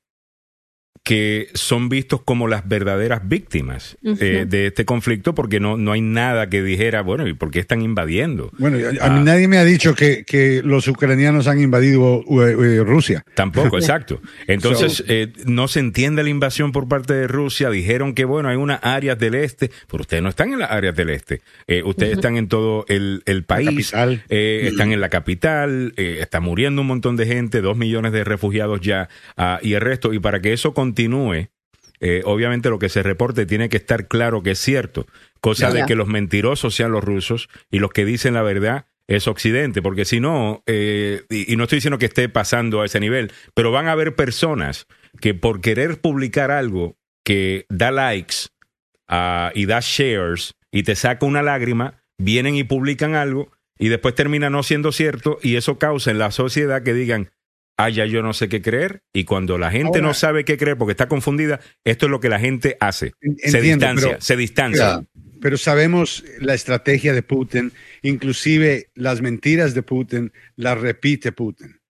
que son vistos como las verdaderas víctimas de este conflicto, porque no hay nada que dijera, bueno, ¿y por qué están invadiendo? Bueno, a mí nadie me ha dicho que los ucranianos han invadido Rusia. Tampoco, exacto. Entonces, no se entiende la invasión por parte de Rusia. Dijeron que, bueno, hay unas áreas del este, pero ustedes no están en las áreas del este. Ustedes están en todo el país. Están en la capital, está muriendo un montón de gente, 2 millones de refugiados ya, y el resto. Y para que eso continúe, obviamente lo que se reporte tiene que estar claro que es cierto, cosa de que los mentirosos sean los rusos y los que dicen la verdad es Occidente, porque si no, y no estoy diciendo que esté pasando a ese nivel, pero van a haber personas que por querer publicar algo que da likes y da shares y te saca una lágrima, vienen y publican algo y después termina no siendo cierto, y eso causa en la sociedad que digan: ah, ya yo no sé qué creer. Y cuando la gente no sabe qué creer porque está confundida, esto es lo que la gente hace. Se distancia. Pero sabemos la estrategia de Putin, inclusive las mentiras de Putin las repite Putin.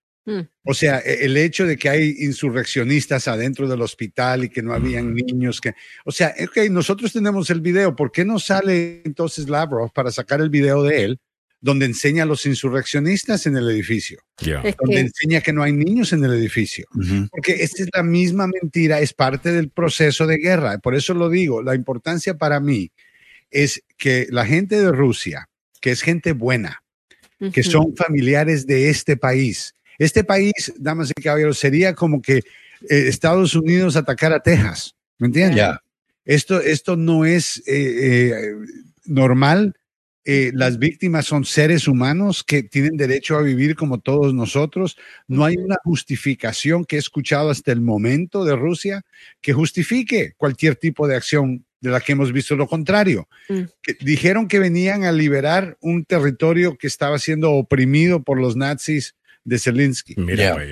O sea, el hecho de que hay insurreccionistas adentro del hospital y que no habían niños, que, o sea, okay, nosotros tenemos el video, ¿por qué no sale entonces Lavrov para sacar el video de él donde enseña a los insurreccionistas en el edificio, donde enseña que no hay niños en el edificio? Porque esta es la misma mentira, es parte del proceso de guerra. Por eso lo digo, la importancia para mí es que la gente de Rusia, que es gente buena, que son familiares de este país, damas y caballeros, sería como que Estados Unidos atacara a Texas, ¿me entiendes? Esto no es normal. Las víctimas son seres humanos que tienen derecho a vivir como todos nosotros. No hay una justificación que he escuchado hasta el momento de Rusia que justifique cualquier tipo de acción de la que hemos visto lo contrario. Dijeron que venían a liberar un territorio que estaba siendo oprimido por los nazis de Zelensky.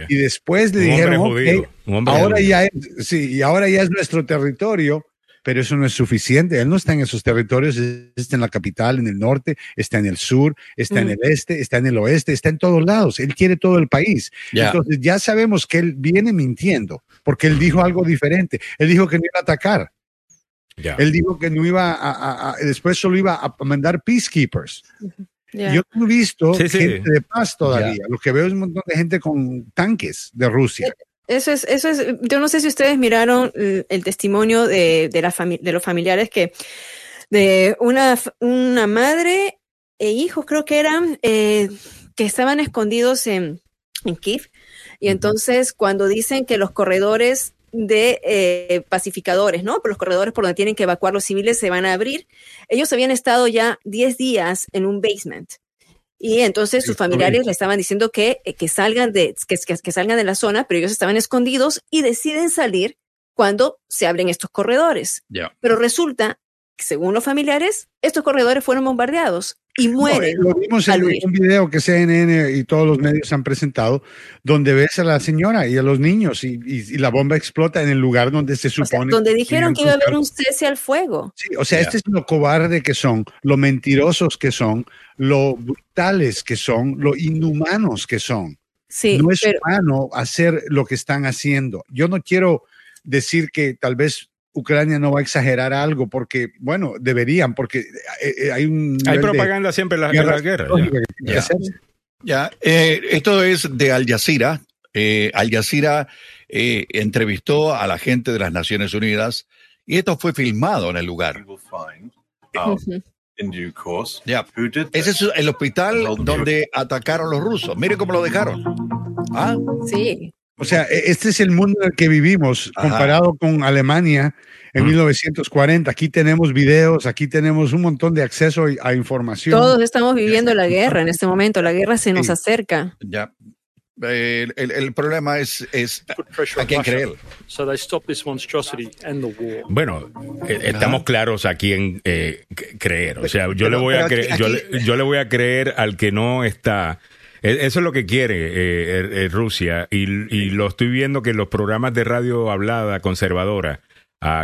Y después le dijeron, okay, ahora ya es nuestro territorio. Pero eso no es suficiente. Él no está en esos territorios, está en la capital, en el norte, está en el sur, está en el este, está en el oeste, está en todos lados. Él quiere todo el país. Entonces ya sabemos que él viene mintiendo, porque él dijo algo diferente. Él dijo que no iba a atacar. Él dijo que no iba a después solo iba a mandar peacekeepers. Yo no he visto gente de paz todavía. Lo que veo es un montón de gente con tanques de Rusia. Eso es. Yo no sé si ustedes miraron el testimonio de los familiares de una madre e hijos, creo que eran, que estaban escondidos en Kiev. Y entonces cuando dicen que los corredores de pacificadores, ¿no? Los corredores por donde tienen que evacuar los civiles se van a abrir. Ellos habían estado ya 10 días en un basement. Y entonces sus familiares le estaban diciendo que salgan de la zona, pero ellos estaban escondidos y deciden salir cuando se abren estos corredores. Pero resulta que, según los familiares, estos corredores fueron bombardeados y mueren. Lo vimos en un video que CNN y todos los medios han presentado, donde ves a la señora y a los niños y la bomba explota en el lugar donde se supone. O sea, donde dijeron que iba a haber un cese al fuego. Sí, o sea, este es lo cobarde que son, lo mentirosos que son, lo brutales que son, lo inhumanos que son. Sí, no es humano hacer lo que están haciendo. Yo no quiero decir que tal vez Ucrania no va a exagerar algo, porque, bueno, deberían, porque hay un... Hay propaganda siempre en las guerras. Esto es de Al Jazeera. Al Jazeera entrevistó a la gente de las Naciones Unidas y esto fue filmado en el lugar. Ese es el hospital donde atacaron los rusos. Mire cómo lo dejaron. ¿Ah? Sí. O sea, este es el mundo en el que vivimos, comparado con Alemania en 1940. Aquí tenemos videos, aquí tenemos un montón de acceso a información. Todos estamos viviendo la guerra en este momento. La guerra se nos acerca. Ya. El problema es a quién creer. Bueno, estamos claros a quién creer. O sea, yo le voy a creer al que no está... Eso es lo que quiere Rusia, y lo estoy viendo que los programas de radio hablada conservadora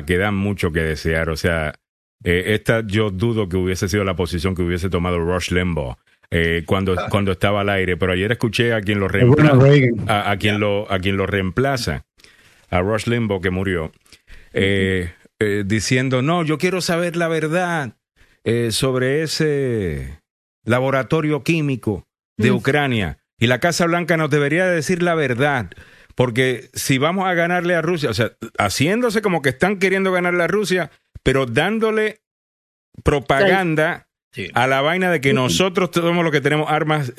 que dan mucho que desear. O sea, esta yo dudo que hubiese sido la posición que hubiese tomado Rush Limbaugh cuando estaba al aire, pero ayer escuché a quien lo reemplaza, a Rush Limbaugh, que murió, diciendo, no, yo quiero saber la verdad sobre ese laboratorio químico de Ucrania, y la Casa Blanca nos debería decir la verdad, porque si vamos a ganarle a Rusia, o sea, haciéndose como que están queriendo ganarle a Rusia, pero dándole propaganda a la vaina de que nosotros somos los que tenemos armas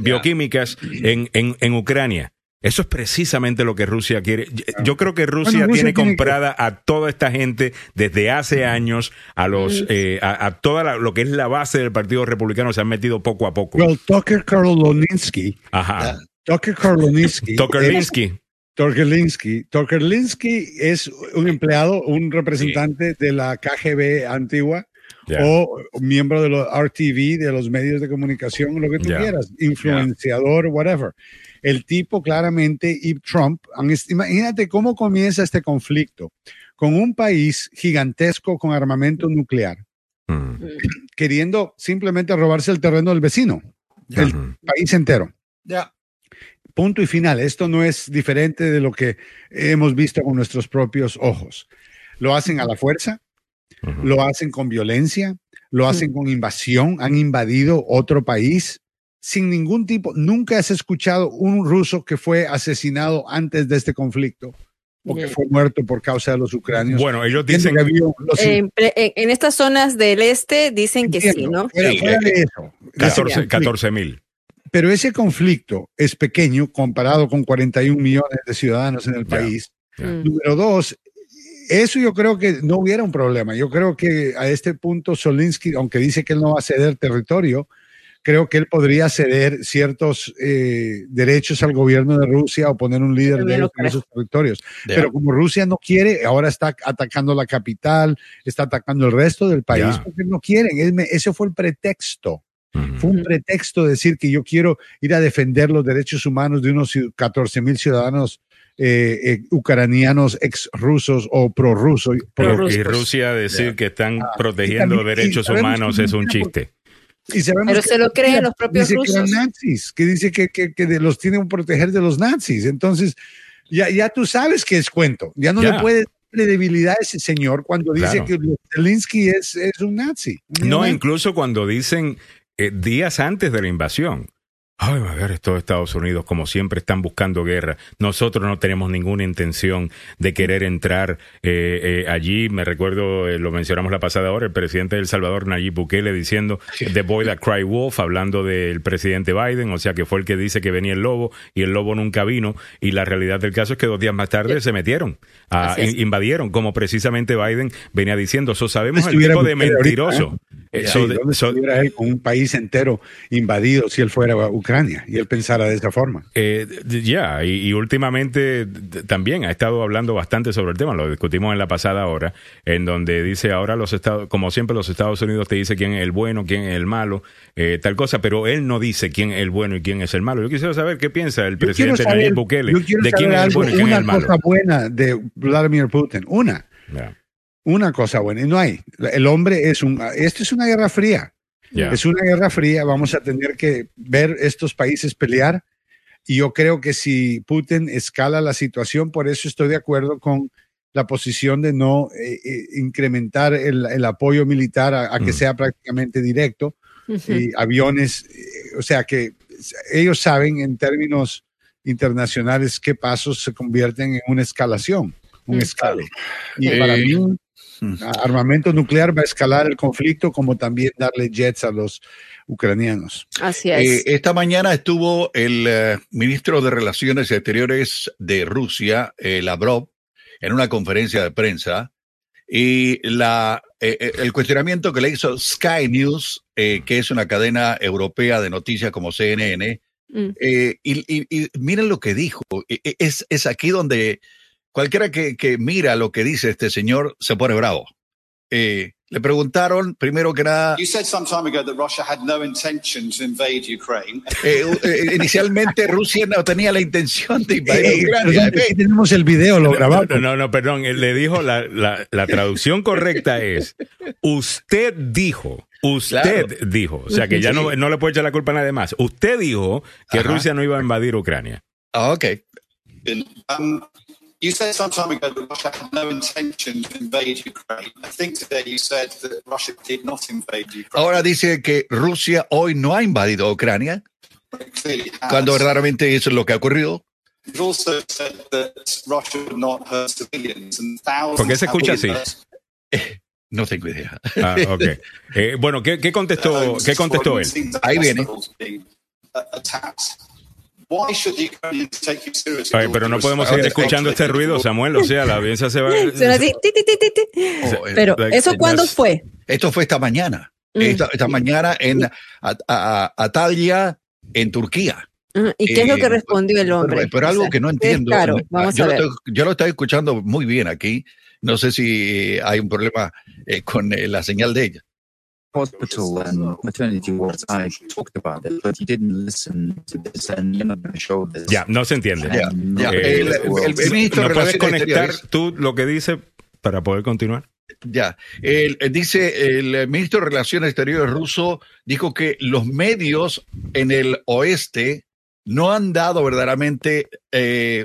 bioquímicas en Ucrania. Eso es precisamente lo que Rusia quiere. Yo creo que Rusia tiene comprada a toda esta gente desde hace años, a toda lo que es la base del Partido Republicano. Se han metido poco a poco. Well, Tucker Carloninsky. Ajá. Tucker Carloninsky. Tucker Linsky es un empleado, un representante de la KGB antigua. O miembro de los RTV, de los medios de comunicación, lo que tú quieras, influenciador, whatever. El tipo claramente y Trump, imagínate cómo comienza este conflicto con un país gigantesco con armamento nuclear, queriendo simplemente robarse el terreno del vecino, el país entero. Punto y final. Esto no es diferente de lo que hemos visto con nuestros propios ojos. Lo hacen a la fuerza. Lo hacen con violencia, lo hacen con invasión, han invadido otro país sin ningún tipo. Nunca has escuchado un ruso que fue asesinado antes de este conflicto o que fue muerto por causa de los ucranianos. Bueno, ellos dicen que en estas zonas del este dicen que sí, ¿no? Fuera de eso. 14,000. Pero ese conflicto es pequeño comparado con 41 millones de ciudadanos en el país. Número dos, eso yo creo que no hubiera un problema. Yo creo que a este punto Zelensky, aunque dice que él no va a ceder territorio, creo que él podría ceder ciertos derechos al gobierno de Rusia o poner un líder de ellos en esos territorios. Pero como Rusia no quiere, ahora está atacando la capital, está atacando el resto del país porque no quieren. Ese fue el pretexto. Fue un pretexto decir que yo quiero ir a defender los derechos humanos de unos 14,000 ciudadanos ucranianos ex rusos o prorrusos. Y Rusia decir que están protegiendo derechos humanos es un chiste. Y pero se lo creen los propios rusos. Que dice que los tienen que proteger de los nazis. Entonces, ya tú sabes que es cuento. Ya no le puedes darle debilidad a ese señor cuando dice que Zelensky es un nazi. No, incluso cuando dicen días antes de la invasión. Ay, a ver, estos Estados Unidos, como siempre, están buscando guerra. Nosotros no tenemos ninguna intención de querer entrar allí. Me recuerdo, lo mencionamos la pasada hora, el presidente de El Salvador, Nayib Bukele, diciendo The Boy That Cried Wolf, hablando del presidente Biden, o sea, que fue el que dice que venía el lobo, y el lobo nunca vino. Y la realidad del caso es que 2 días más tarde se metieron, invadieron, como precisamente Biden venía diciendo. Eso sabemos el tipo de mentiroso. Ahorita, ¿eh? Estuviera él con un país entero invadido si él fuera Ucrania y él pensara de esa forma. Y últimamente también ha estado hablando bastante sobre el tema, lo discutimos en la pasada hora, en donde dice ahora los Estados, como siempre los Estados Unidos te dice quién es el bueno, quién es el malo, tal cosa, pero él no dice quién es el bueno y quién es el malo. Yo quisiera saber qué piensa el presidente Nayib Bukele de quién es el bueno y quién es el malo. Una cosa buena de Vladimir Putin, Una cosa buena, y no hay. El hombre es este es una guerra fría. Es una guerra fría, vamos a tener que ver estos países pelear, y yo creo que si Putin escala la situación, por eso estoy de acuerdo con la posición de no incrementar el apoyo militar a que sea prácticamente directo, aviones, o sea que ellos saben en términos internacionales qué pasos se convierten en una escalación, un escalo. Y para mí, armamento nuclear va a escalar el conflicto, como también darle jets a los ucranianos. Así es. Esta mañana estuvo el ministro de Relaciones Exteriores de Rusia, Lavrov, en una conferencia de prensa, y el cuestionamiento que le hizo Sky News, que es una cadena europea de noticias como CNN, y miren lo que dijo. Es aquí donde cualquiera que mira lo que dice este señor se pone bravo. Le preguntaron, primero que nada... inicialmente Rusia no tenía la intención de invadir Ucrania. Tenemos el video, lo grabamos. No, perdón. Él le dijo, la traducción correcta es, usted dijo... Usted dijo, o sea que ya no le puede echar la culpa a nadie más. Usted dijo que Rusia no iba a invadir Ucrania. Ah, ok. You said some time ago that Russia had no intention to invade Ukraine. I think today you said that Russia did not invade Ukraine. Ahora dice que Rusia hoy no ha invadido a Ucrania, cuando verdaderamente eso es lo que ha ocurrido. You also said that Russia would not hurt civilians and thousands. ¿Por qué se escucha así? No tengo idea. Ah, okay. Bueno, ¿qué contestó él? Ahí viene. Ay, pero no podemos seguir escuchando este ruido, Samuel. O sea, la audiencia se va. Pero eso ¿cuándo fue? Esto fue esta mañana. Esta mañana en Antalya, en Turquía. ¿Y qué es lo que respondió el hombre? Pero algo que no entiendo. Claro, vamos a ver. Yo lo estoy escuchando muy bien aquí. No sé si hay un problema con la señal de ella. Hospital and maternity wards, I talked about it, but he didn't listen to this and you're not going to show this. Ya, no se entiende. El ministro ¿no puedes conectar tú lo que dice para poder continuar? Ya, dice el ministro de Relaciones Exteriores ruso dijo que los medios en el oeste no han dado verdaderamente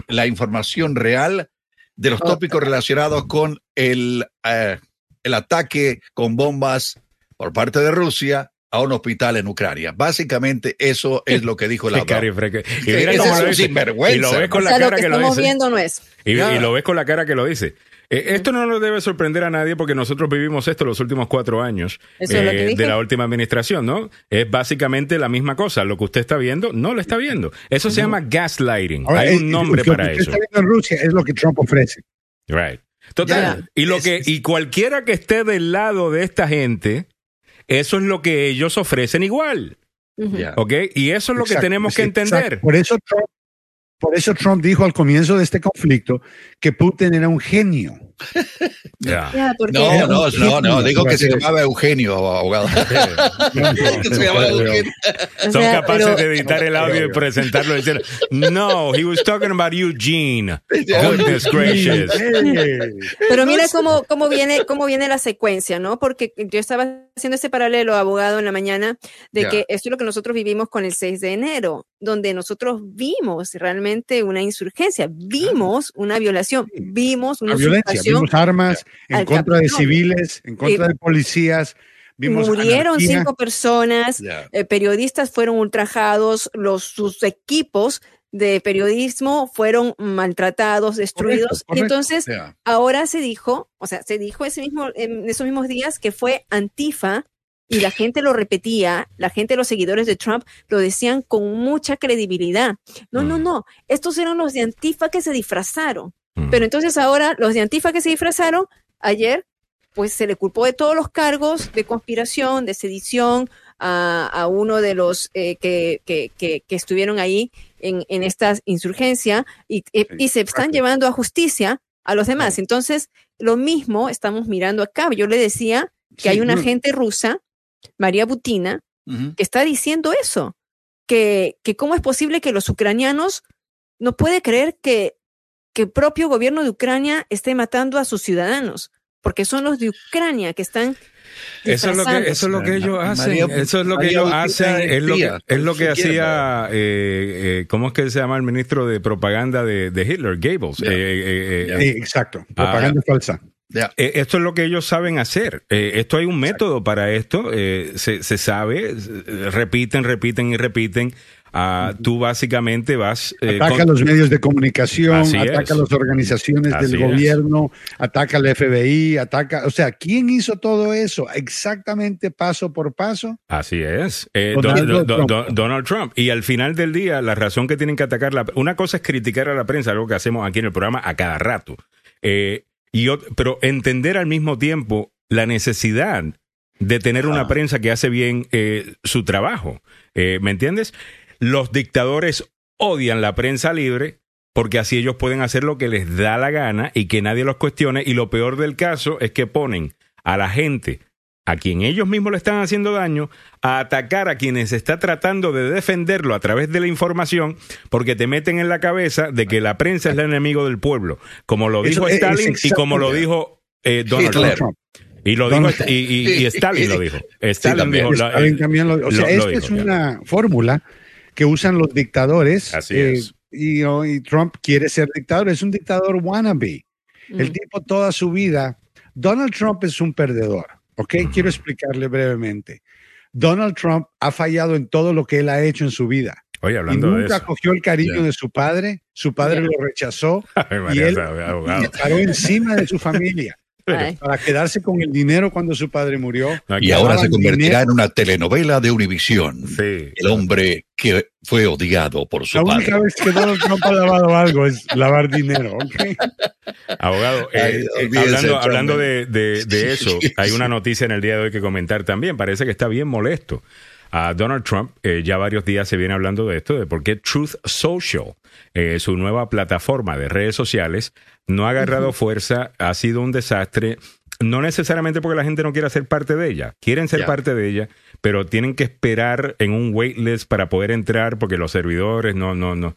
la información real de los tópicos relacionados con el ataque con bombas por parte de Rusia a un hospital en Ucrania. Básicamente eso es lo que dijo la OTAN. Y mira cómo lo dice. Y lo ves con la cara que lo dice. Y lo ves con la cara que lo dice. Esto no nos debe sorprender a nadie porque nosotros vivimos esto los últimos 4 años de la última administración, ¿no? Es básicamente la misma cosa. Lo que usted está viendo, no lo está viendo. Eso se llama gaslighting. Ahora, hay un nombre para eso. Lo que usted está viendo en Rusia es lo que Trump ofrece. Right. Total. Yeah. Y cualquiera que esté del lado de esta gente... Eso es lo que ellos ofrecen igual, ¿okay? Y eso es lo que tenemos que entender. Por eso Trump dijo al comienzo de este conflicto que Putin era un genio. No, digo que se llamaba Eugenio, abogado. Son capaces de editar el audio y presentarlo y decir, no, he was talking about Eugene. Goodness gracious. Pero mira cómo viene la secuencia, ¿no? Porque yo estaba haciendo ese paralelo, abogado, en la mañana, de que esto es lo que nosotros vivimos con el 6 de enero, donde nosotros vimos realmente una insurgencia, vimos una violación, vimos una violencia. Vimos armas en contra de civiles, en contra de policías. Vimos murieron anarquía. 5 personas, periodistas fueron ultrajados, sus equipos de periodismo fueron maltratados, destruidos. Correcto. Entonces, ahora se dijo en esos mismos días que fue Antifa. Y la gente lo repetía, los seguidores de Trump lo decían con mucha credibilidad. No, estos eran los de Antifa que se disfrazaron. Pero entonces ahora los de Antifa que se disfrazaron, ayer, pues se le culpó de todos los cargos de conspiración, de sedición a uno de los que estuvieron ahí en esta insurgencia y se están llevando a justicia a los demás. Entonces, lo mismo estamos mirando acá. Yo le decía que hay una gente rusa, María Butina, que está diciendo eso, que cómo es posible que los ucranianos no pueden creer que el propio gobierno de Ucrania esté matando a sus ciudadanos, porque son los de Ucrania que están Eso es lo que ellos hacen. Es lo que hacía, ¿cómo es que se llama el ministro de propaganda de Hitler? Goebbels. Yeah. Exacto, propaganda falsa. Yeah. Esto es lo que ellos saben hacer. Esto hay un método para esto. Se sabe, repiten. Tú básicamente vas... ataca los medios de comunicación, ataca las organizaciones del gobierno, ataca al FBI, ataca... O sea, ¿quién hizo todo eso? Exactamente paso por paso. Así es. Donald Trump. Y al final del día, la razón que tienen que atacar... Una cosa es criticar a la prensa, algo que hacemos aquí en el programa a cada rato. Pero entender al mismo tiempo la necesidad de tener una prensa que hace bien su trabajo. ¿Me entiendes? Los dictadores odian la prensa libre porque así ellos pueden hacer lo que les da la gana y que nadie los cuestione. Y lo peor del caso es que ponen a la gente a quien ellos mismos le están haciendo daño a atacar a quienes está tratando de defenderlo a través de la información, porque te meten en la cabeza de que la prensa es el enemigo del pueblo, como lo dijo Stalin y como lo dijo Donald Trump. Y lo dijo, y Stalin lo dijo. Stalin también lo dijo. Es una fórmula que usan los dictadores. Así es. Y Trump quiere ser dictador. Es un dictador wannabe. Mm. El tipo toda su vida. Donald Trump es un perdedor. ¿Ok? Mm. Quiero explicarle brevemente. Donald Trump ha fallado en todo lo que él ha hecho en su vida. Oye, hablando de eso. Nunca cogió el cariño de su padre lo rechazó y él se paró encima de su familia. Para quedarse con el dinero cuando su padre murió. Y ahora se convertirá en una telenovela de Univisión. Sí. El hombre que fue odiado por su padre. La única vez que Donald Trump ha lavado algo es lavar dinero. ¿Okay? Abogado, hablando de eso, hay una noticia en el día de hoy que comentar también. Parece que está bien molesto. A Donald Trump, ya varios días se viene hablando de esto, de por qué Truth Social, su nueva plataforma de redes sociales, no ha agarrado fuerza, ha sido un desastre, no necesariamente porque la gente no quiera ser parte de ella, quieren ser parte de ella, pero tienen que esperar en un waitlist para poder entrar porque los servidores no,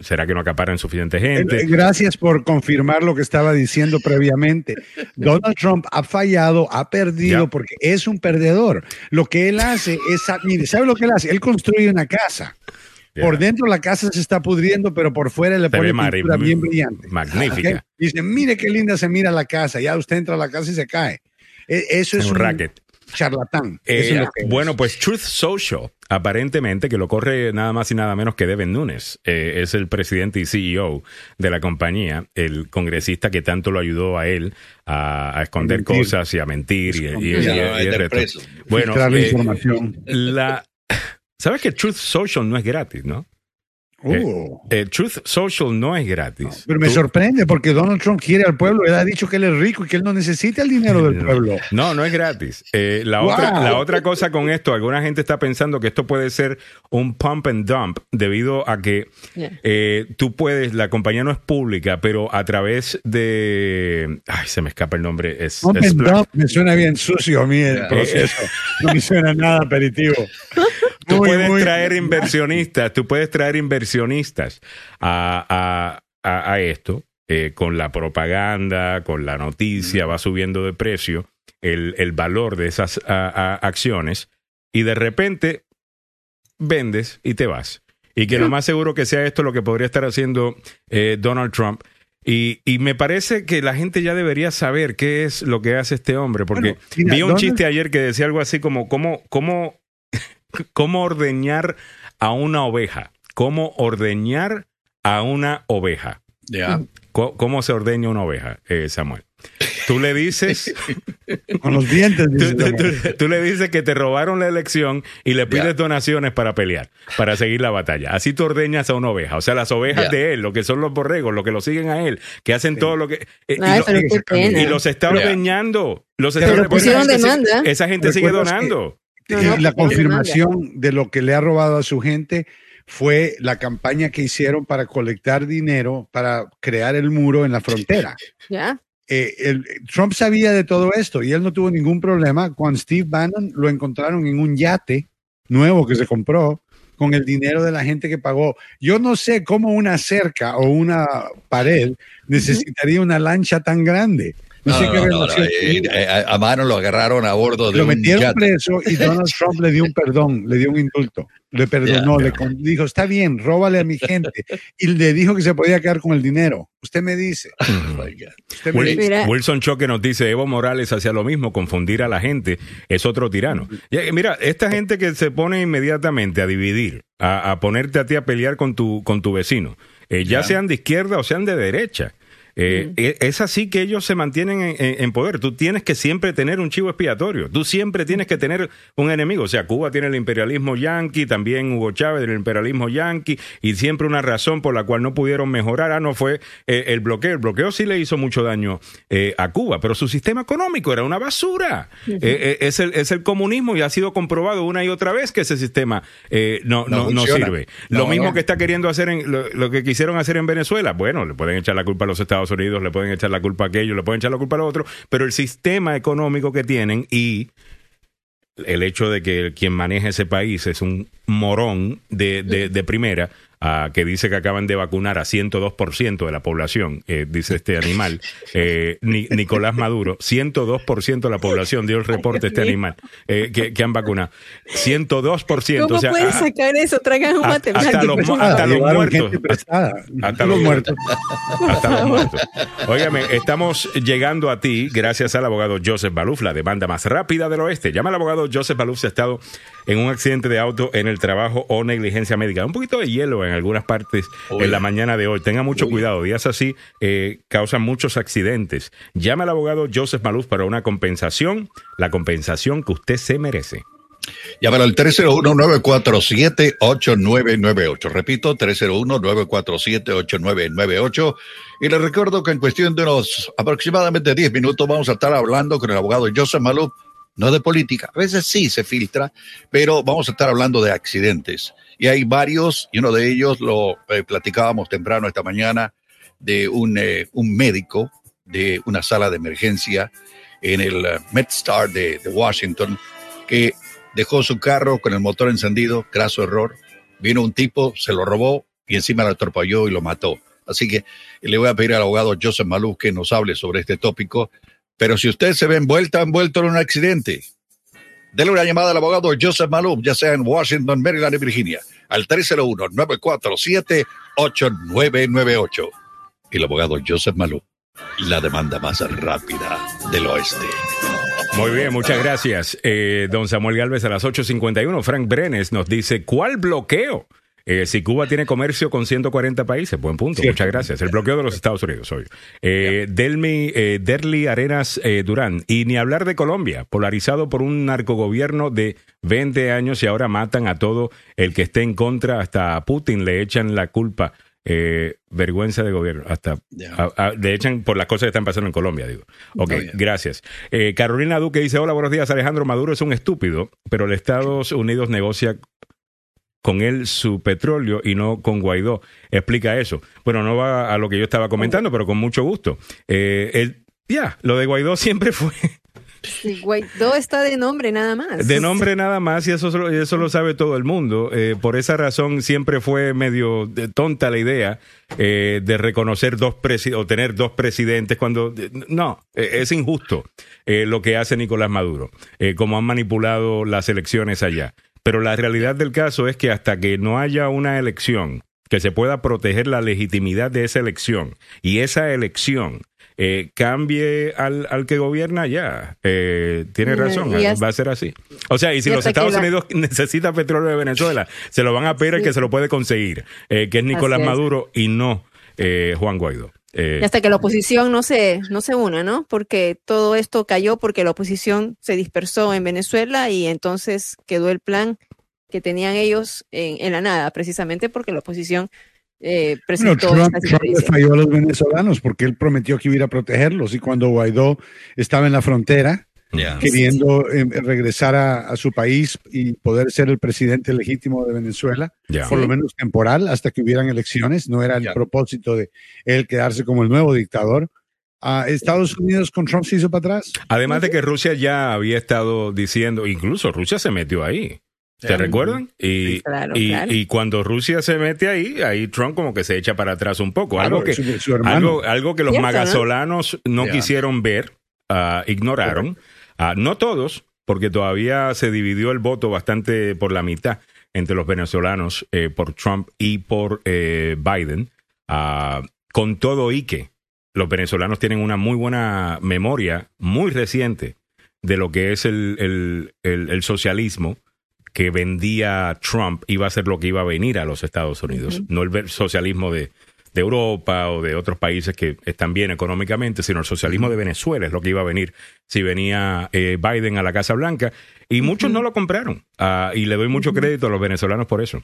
será que no acaparan suficiente gente. Gracias por confirmar lo que estaba diciendo previamente. Donald Trump ha fallado, ha perdido porque es un perdedor. Lo que él hace es, mire, ¿sabe lo que él hace? Él construye una casa. Por dentro la casa se está pudriendo, pero por fuera le pone pintura bien brillante. Magnífica. ¿Okay? Dice, mire qué linda se mira la casa. Ya usted entra a la casa y se cae. Eso es un racket. Charlatán. Bueno, pues Truth Social, aparentemente, que lo corre nada más y nada menos que Devin Nunes, es el presidente y CEO de la compañía, el congresista que tanto lo ayudó a él a esconder cosas y a mentir. Bueno, ¿sabes que Truth Social no es gratis, no? Truth Social no es gratis. No, pero me sorprende porque Donald Trump quiere al pueblo. Él ha dicho que él es rico y que él no necesita el dinero del pueblo. No es gratis. La otra cosa con esto, alguna gente está pensando que esto puede ser un pump and dump debido a que la compañía no es pública, pero a través de... Ay, se me escapa el nombre. Pump and dump me suena bien sucio a mí el proceso. No me suena nada aperitivo. Tú puedes traer inversionistas a esto, con la propaganda, con la noticia, va subiendo de precio el valor de esas acciones y de repente vendes y te vas. Y que lo más seguro que sea esto lo que podría estar haciendo Donald Trump. Y me parece que la gente ya debería saber qué es lo que hace este hombre, porque vi un chiste ayer que decía algo así como, ¿cómo ordeñar a una oveja? Yeah. ¿Cómo se ordeña una oveja, Samuel? Tú le dices... Con los dientes. Tú le dices que te robaron la elección y le pides donaciones para pelear, para seguir la batalla. Así tú ordeñas a una oveja. O sea, las ovejas de él, lo que son los borregos, lo que lo siguen a él, que hacen todo lo que... y los está ordeñando. Pero pusieron demanda. Esa gente sigue donando. La confirmación de lo que le ha robado a su gente fue la campaña que hicieron para colectar dinero para crear el muro en la frontera. Trump sabía de todo esto y él no tuvo ningún problema. Con Steve Bannon lo encontraron en un yate nuevo que se compró con el dinero de la gente que pagó. Yo no sé cómo una cerca o una pared necesitaría una lancha tan grande. A Mano lo agarraron a bordo de un yate. Lo metieron preso y Donald Trump le dio un perdón, le dio un indulto. Le perdonó, dijo, está bien, róbale a mi gente. Y le dijo que se podía quedar con el dinero. Usted me dice. Wilson Choque nos dice, Evo Morales hacía lo mismo, confundir a la gente, es otro tirano. Y, mira, esta gente que se pone inmediatamente a dividir, a ponerte a ti a pelear con tu vecino, sean de izquierda o sean de derecha. Es así que ellos se mantienen en poder. Tú tienes que siempre tener un chivo expiatorio. Tú siempre tienes que tener un enemigo. O sea, Cuba tiene el imperialismo yanqui, también Hugo Chávez del imperialismo yanqui, y siempre una razón por la cual no pudieron mejorar. No fue el bloqueo. El bloqueo sí le hizo mucho daño a Cuba, pero su sistema económico era una basura. Es el comunismo, y ha sido comprobado una y otra vez que ese sistema no sirve. Lo mismo que está queriendo hacer, lo que quisieron hacer en Venezuela. Bueno, le pueden echar la culpa a los Estados Unidos, le pueden echar la culpa a aquello, le pueden echar la culpa a lo otro, pero el sistema económico que tienen y el hecho de que quien maneja ese país es un morón de primera, que dice que acaban de vacunar a 102% de la población, dice este animal, Nicolás Maduro, 102% de la población, dio el reporte este animal, que han vacunado. 102%. ¿Cómo pueden sacar eso? Traigan un matemático. Hasta los muertos. Hasta los muertos. Óigame, estamos llegando a ti gracias al abogado Joseph Malouf, la demanda más rápida del oeste. Llama al abogado Joseph Malouf si ha estado en un accidente de auto, en el trabajo o negligencia médica. Un poquito de hielo en algunas partes en la mañana de hoy. Tenga mucho cuidado. Días así causan muchos accidentes. Llame al abogado Joseph Malouf para una compensación, la compensación que usted se merece. Llámalo al 301-947-8998. Repito, 301-947-8998. Y les recuerdo que en cuestión de unos aproximadamente 10 minutos vamos a estar hablando con el abogado Joseph Malouf. No de política, a veces sí se filtra, pero vamos a estar hablando de accidentes. Y hay varios, y uno de ellos lo platicábamos temprano esta mañana, de un médico de una sala de emergencia en el MedStar de Washington, que dejó su carro con el motor encendido, graso error, vino un tipo, se lo robó y encima lo atropelló y lo mató. Así que le voy a pedir al abogado Joseph Malouf que nos hable sobre este tópico. Pero si usted se ve envuelto en un accidente, déle una llamada al abogado Joseph Malouf, ya sea en Washington, Maryland y Virginia, al 301-947-8998. El abogado Joseph Malouf, la demanda más rápida del oeste. Muy bien, muchas gracias. Don Samuel Galvez a las 8:51. Frank Brenes nos dice, ¿cuál bloqueo? Si Cuba tiene comercio con 140 países, buen punto, sí. Muchas gracias. El bloqueo de los Estados Unidos, obvio. Derli Arenas Durán, y ni hablar de Colombia, polarizado por un narcogobierno de 20 años y ahora matan a todo el que esté en contra, hasta a Putin le echan la culpa. Vergüenza de gobierno, hasta le echan por las cosas que están pasando en Colombia, digo. Ok, gracias. Carolina Duque dice, hola, buenos días, Alejandro. Maduro es un estúpido, pero los Estados Unidos negocia con él su petróleo y no con Guaidó. Explica eso. Bueno, no va a lo que yo estaba comentando, pero con mucho gusto. Lo de Guaidó siempre fue... Sí, Guaidó está de nombre nada más. De nombre nada más, y eso lo sabe todo el mundo. Por esa razón siempre fue medio tonta la idea de reconocer tener dos presidentes cuando... es injusto lo que hace Nicolás Maduro, como han manipulado las elecciones allá. Pero la realidad del caso es que hasta que no haya una elección que se pueda proteger la legitimidad de esa elección y esa elección cambie al que gobierna, tiene razón, va a ser así. O sea, y si los Estados Unidos necesitan petróleo de Venezuela, se lo van a pedir al que se lo puede conseguir, que es Nicolás Maduro y no Juan Guaidó. Hasta que la oposición no se una, ¿no? Porque todo esto cayó porque la oposición se dispersó en Venezuela y entonces quedó el plan que tenían ellos en la nada, precisamente porque la oposición presentó... Bueno, Trump falló a los venezolanos porque él prometió que iba a protegerlos, y cuando Guaidó estaba en la frontera queriendo regresar a su país y poder ser el presidente legítimo de Venezuela, por lo menos temporal, hasta que hubieran elecciones. No era el propósito de él quedarse como el nuevo dictador. Estados Unidos con Trump se hizo para atrás. Además de que Rusia ya había estado diciendo, incluso Rusia se metió ahí. ¿Te recuerdan? Y, claro, y cuando Rusia se mete ahí, ahí Trump como que se echa para atrás un poco. Claro, algo que los magasolanos no quisieron ver, ignoraron. No todos, porque todavía se dividió el voto bastante por la mitad entre los venezolanos por Trump y por Biden. Con todo y que los venezolanos tienen una muy buena memoria, muy reciente, de lo que es el socialismo que vendía Trump iba a ser lo que iba a venir a los Estados Unidos. No el socialismo de Europa o de otros países que están bien económicamente, sino el socialismo de Venezuela es lo que iba a venir si venía Biden a la Casa Blanca. Y muchos no lo compraron. Y le doy mucho crédito a los venezolanos por eso.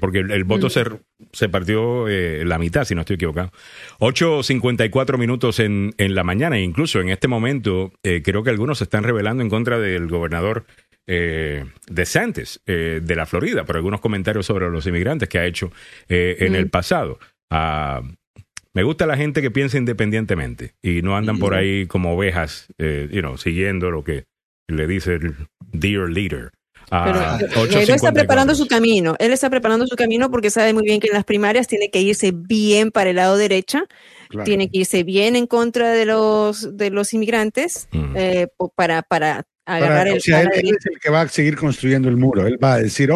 Porque el voto se partió la mitad, si no estoy equivocado. 8:54 minutos en la mañana. E incluso en este momento creo que algunos se están rebelando en contra del gobernador DeSantis de la Florida por algunos comentarios sobre los inmigrantes que ha hecho en el pasado. Me gusta la gente que piensa independientemente y no andan por ahí como ovejas siguiendo lo que le dice el dear leader. Pero él está preparando su camino. Él está preparando su camino porque sabe muy bien que en las primarias tiene que irse bien para el lado derecha, claro. Tiene que irse bien en contra de los inmigrantes para agarrar el él es el que va a seguir construyendo el muro. Él va a decir,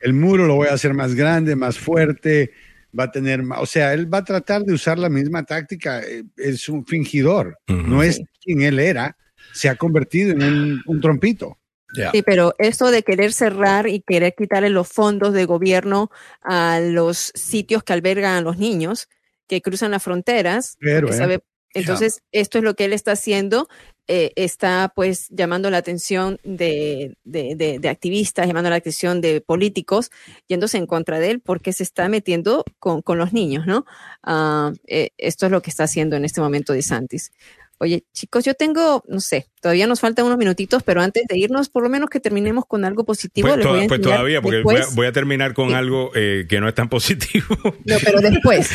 el muro lo voy a hacer más grande, más fuerte, va a tener más... O sea, él va a tratar de usar la misma táctica. Es un fingidor. No es quien él era. Se ha convertido en un trompito. Yeah. Sí, pero eso de querer cerrar y querer quitarle los fondos de gobierno a los sitios que albergan a los niños que cruzan las fronteras... Entonces, esto es lo que él está haciendo. Está pues llamando la atención de activistas, llamando la atención de políticos, yéndose en contra de él porque se está metiendo con los niños, ¿no? Esto es lo que está haciendo en este momento DeSantis. Oye, chicos, yo tengo, no sé, todavía nos faltan unos minutitos, pero antes de irnos, por lo menos que terminemos con algo positivo. Pues todavía, porque voy a terminar con algo que no es tan positivo. No, pero después.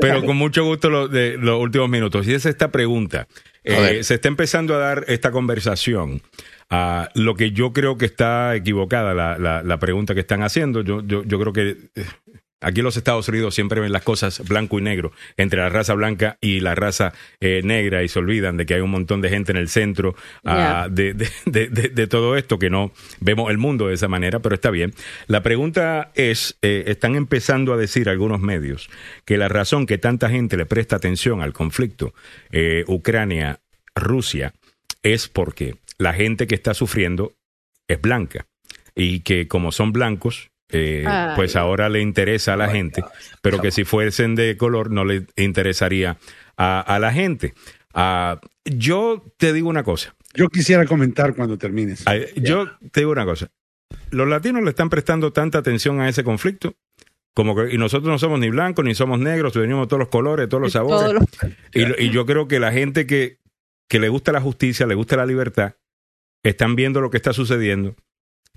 Pero con mucho gusto los últimos minutos. Y es esta pregunta. Se está empezando a dar esta conversación. Lo que yo creo que está equivocada, la pregunta que están haciendo, yo creo que aquí en los Estados Unidos siempre ven las cosas blanco y negro, entre la raza blanca y la raza negra, y se olvidan de que hay un montón de gente en el centro de todo esto, que no vemos el mundo de esa manera, pero está bien. La pregunta es, están empezando a decir algunos medios que la razón que tanta gente le presta atención al conflicto Ucrania-Rusia es porque la gente que está sufriendo es blanca, y que como son blancos, pues ahora le interesa a la gente, pero que si fuesen de color no le interesaría a la gente. Yo te digo una cosa. Yo quisiera comentar cuando termines. Yo te digo una cosa. Los latinos le están prestando tanta atención a ese conflicto, como que, y nosotros no somos ni blancos ni somos negros, tenemos todos los colores, todos los sabores. Y yo creo que la gente que le gusta la justicia, le gusta la libertad, están viendo lo que está sucediendo.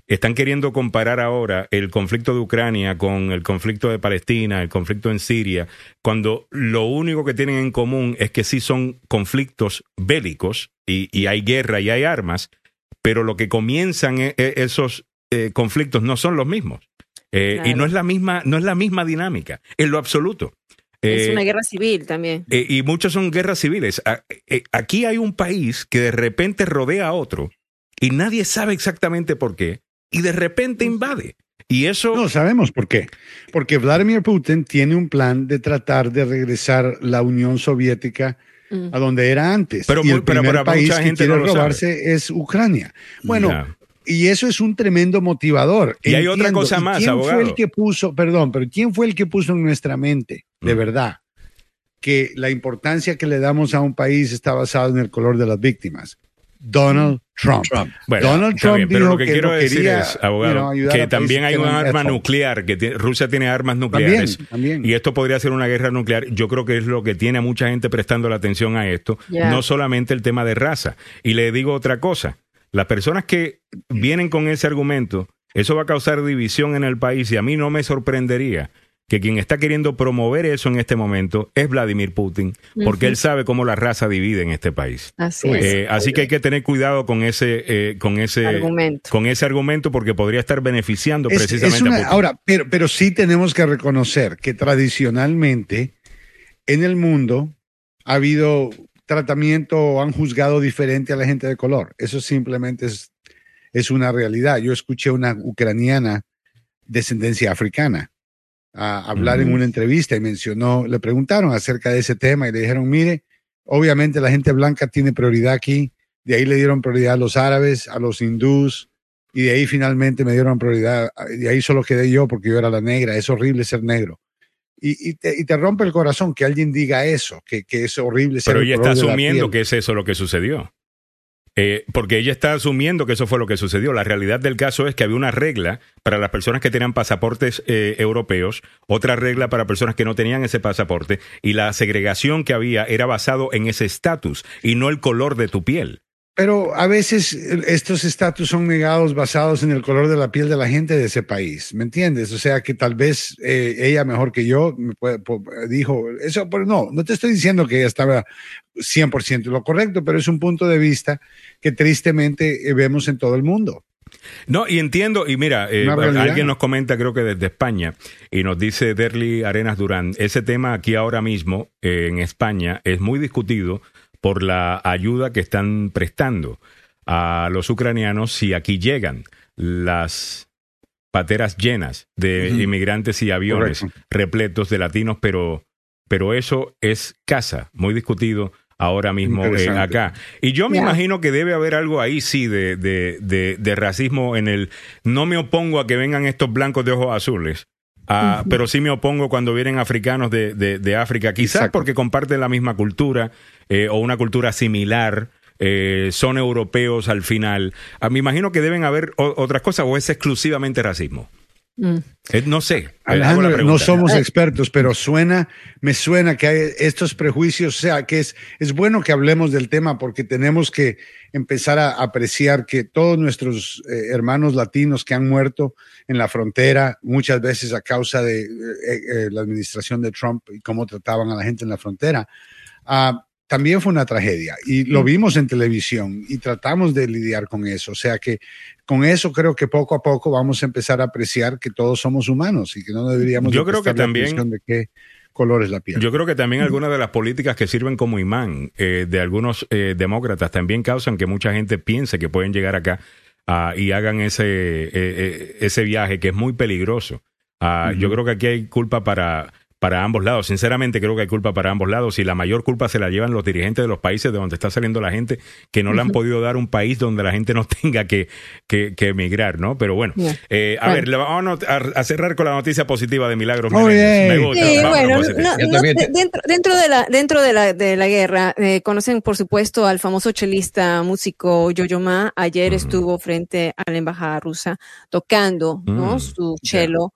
Están queriendo comparar ahora el conflicto de Ucrania con el conflicto de Palestina, el conflicto en Siria, cuando lo único que tienen en común es que sí son conflictos bélicos y hay guerra y hay armas, pero lo que comienzan esos conflictos no son los mismos. Claro. Y no es la misma dinámica, en lo absoluto. Es una guerra civil también. Y muchas son guerras civiles. Aquí hay un país que de repente rodea a otro y nadie sabe exactamente por qué. Y de repente invade. Y eso... No sabemos por qué. Porque Vladimir Putin tiene un plan de tratar de regresar la Unión Soviética a donde era antes. Pero, y el primer país que quiere robarse es Ucrania. Bueno, y eso es un tremendo motivador. Y hay otra cosa más, abogado. ¿Quién fue el que puso en nuestra mente, de verdad, que la importancia que le damos a un país está basada en el color de las víctimas? Donald Trump. Bueno, Donald Trump bien, pero dijo lo que quiero decir es, abogado, que también hay una arma nuclear, que Rusia tiene armas nucleares, también. Y esto podría ser una guerra nuclear. Yo creo que es lo que tiene a mucha gente prestando la atención a esto, no solamente el tema de raza. Y le digo otra cosa, las personas que vienen con ese argumento, eso va a causar división en el país, y a mí no me sorprendería que quien está queriendo promover eso en este momento es Vladimir Putin, porque él sabe cómo la raza divide en este país. Así es. Así que hay que tener cuidado con ese argumento, porque podría estar beneficiando precisamente a Putin. Ahora, pero sí tenemos que reconocer que tradicionalmente en el mundo ha habido tratamiento o han juzgado diferente a la gente de color. Eso simplemente es una realidad. Yo escuché a una ucraniana de descendencia africana a hablar en una entrevista y mencionó, le preguntaron acerca de ese tema y le dijeron, mire, obviamente la gente blanca tiene prioridad aquí, de ahí le dieron prioridad a los árabes, a los hindús, y de ahí finalmente me dieron prioridad, y ahí solo quedé yo porque yo era la negra, es horrible ser negro. Y te rompe el corazón que alguien diga eso, que es horrible ser negro. Pero ella está asumiendo que es eso lo que sucedió. Porque ella está asumiendo que eso fue lo que sucedió. La realidad del caso es que había una regla para las personas que tenían pasaportes europeos, otra regla para personas que no tenían ese pasaporte, y la segregación que había era basado en ese estatus y no el color de tu piel. Pero a veces estos estatus son negados basados en el color de la piel de la gente de ese país, ¿me entiendes? O sea que tal vez ella mejor que yo dijo eso, pero no te estoy diciendo que ella estaba 100% lo correcto, pero es un punto de vista que tristemente vemos en todo el mundo. No, y entiendo, y mira, alguien nos comenta, creo que desde España, y nos dice Derly Arenas Durán, ese tema aquí ahora mismo en España es muy discutido por la ayuda que están prestando a los ucranianos si aquí llegan las pateras llenas de inmigrantes y aviones repletos de latinos, pero eso es casa, muy discutido ahora mismo acá. Y yo me imagino que debe haber algo ahí, sí, de racismo en el... No me opongo a que vengan estos blancos de ojos azules, pero sí me opongo cuando vienen africanos de África, quizás porque comparten la misma cultura o una cultura similar, son europeos al final. Me imagino que deben haber otras cosas, o es exclusivamente racismo. No sé, Alejandro, no somos expertos, pero me suena que hay estos prejuicios, o sea, que es bueno que hablemos del tema porque tenemos que empezar a apreciar que todos nuestros hermanos latinos que han muerto en la frontera, muchas veces a causa de la administración de Trump y cómo trataban a la gente en la frontera, también fue una tragedia y lo vimos en televisión y tratamos de lidiar con eso. O sea que con eso creo que poco a poco vamos a empezar a apreciar que todos somos humanos y que no deberíamos prestar la atención de qué color es la piel. Yo creo que también algunas de las políticas que sirven como imán de algunos demócratas también causan que mucha gente piense que pueden llegar acá y hagan ese viaje que es muy peligroso. Yo creo que aquí hay culpa para ambos lados. Sinceramente creo que hay culpa para ambos lados y la mayor culpa se la llevan los dirigentes de los países de donde está saliendo la gente, que no le han podido dar un país donde la gente no tenga que emigrar, ¿no? Pero bueno, ver, vamos a cerrar con la noticia positiva de Milagros. Me gusta. Sí, bueno, dentro de la guerra, conocen por supuesto al famoso chelista músico Yo-Yo Ma. Ayer estuvo frente a la embajada rusa tocando ¿no? su cello,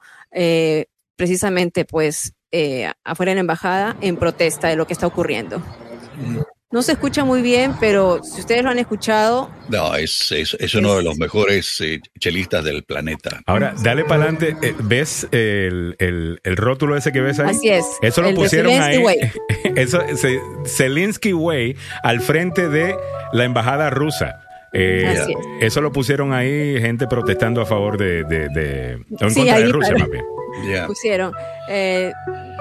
precisamente pues afuera de la embajada en protesta de lo que está ocurriendo. No se escucha muy bien, pero si ustedes lo han escuchado... No, es uno de los mejores chelistas del planeta. Ahora, dale para adelante. ¿Ves el rótulo ese que ves ahí? Así es. Eso lo pusieron ahí. Zelensky Way al frente de la embajada rusa. Eso lo pusieron ahí, gente protestando a favor en contra de Rusia, más bien. Pusieron.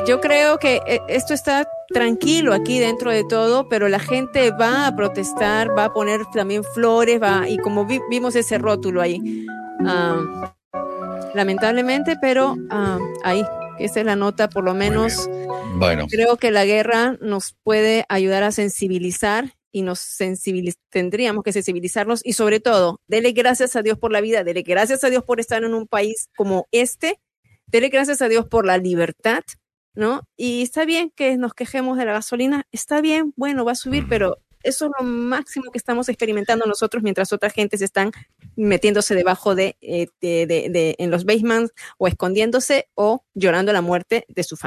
Yo creo que esto está tranquilo aquí dentro de todo, pero la gente va a protestar, va a poner también flores, y como vimos ese rótulo ahí, lamentablemente, pero ahí. Esa es la nota, por lo menos. Bueno. Creo que la guerra nos puede ayudar a sensibilizar. Y tendríamos que sensibilizarnos y sobre todo, dele gracias a Dios por la vida, dele gracias a Dios por estar en un país como este, dele gracias a Dios por la libertad, ¿no? Y está bien que nos quejemos de la gasolina, está bien, bueno, va a subir, pero eso es lo máximo que estamos experimentando nosotros mientras otras gentes están metiéndose debajo en los basements o escondiéndose o llorando la muerte de su familia.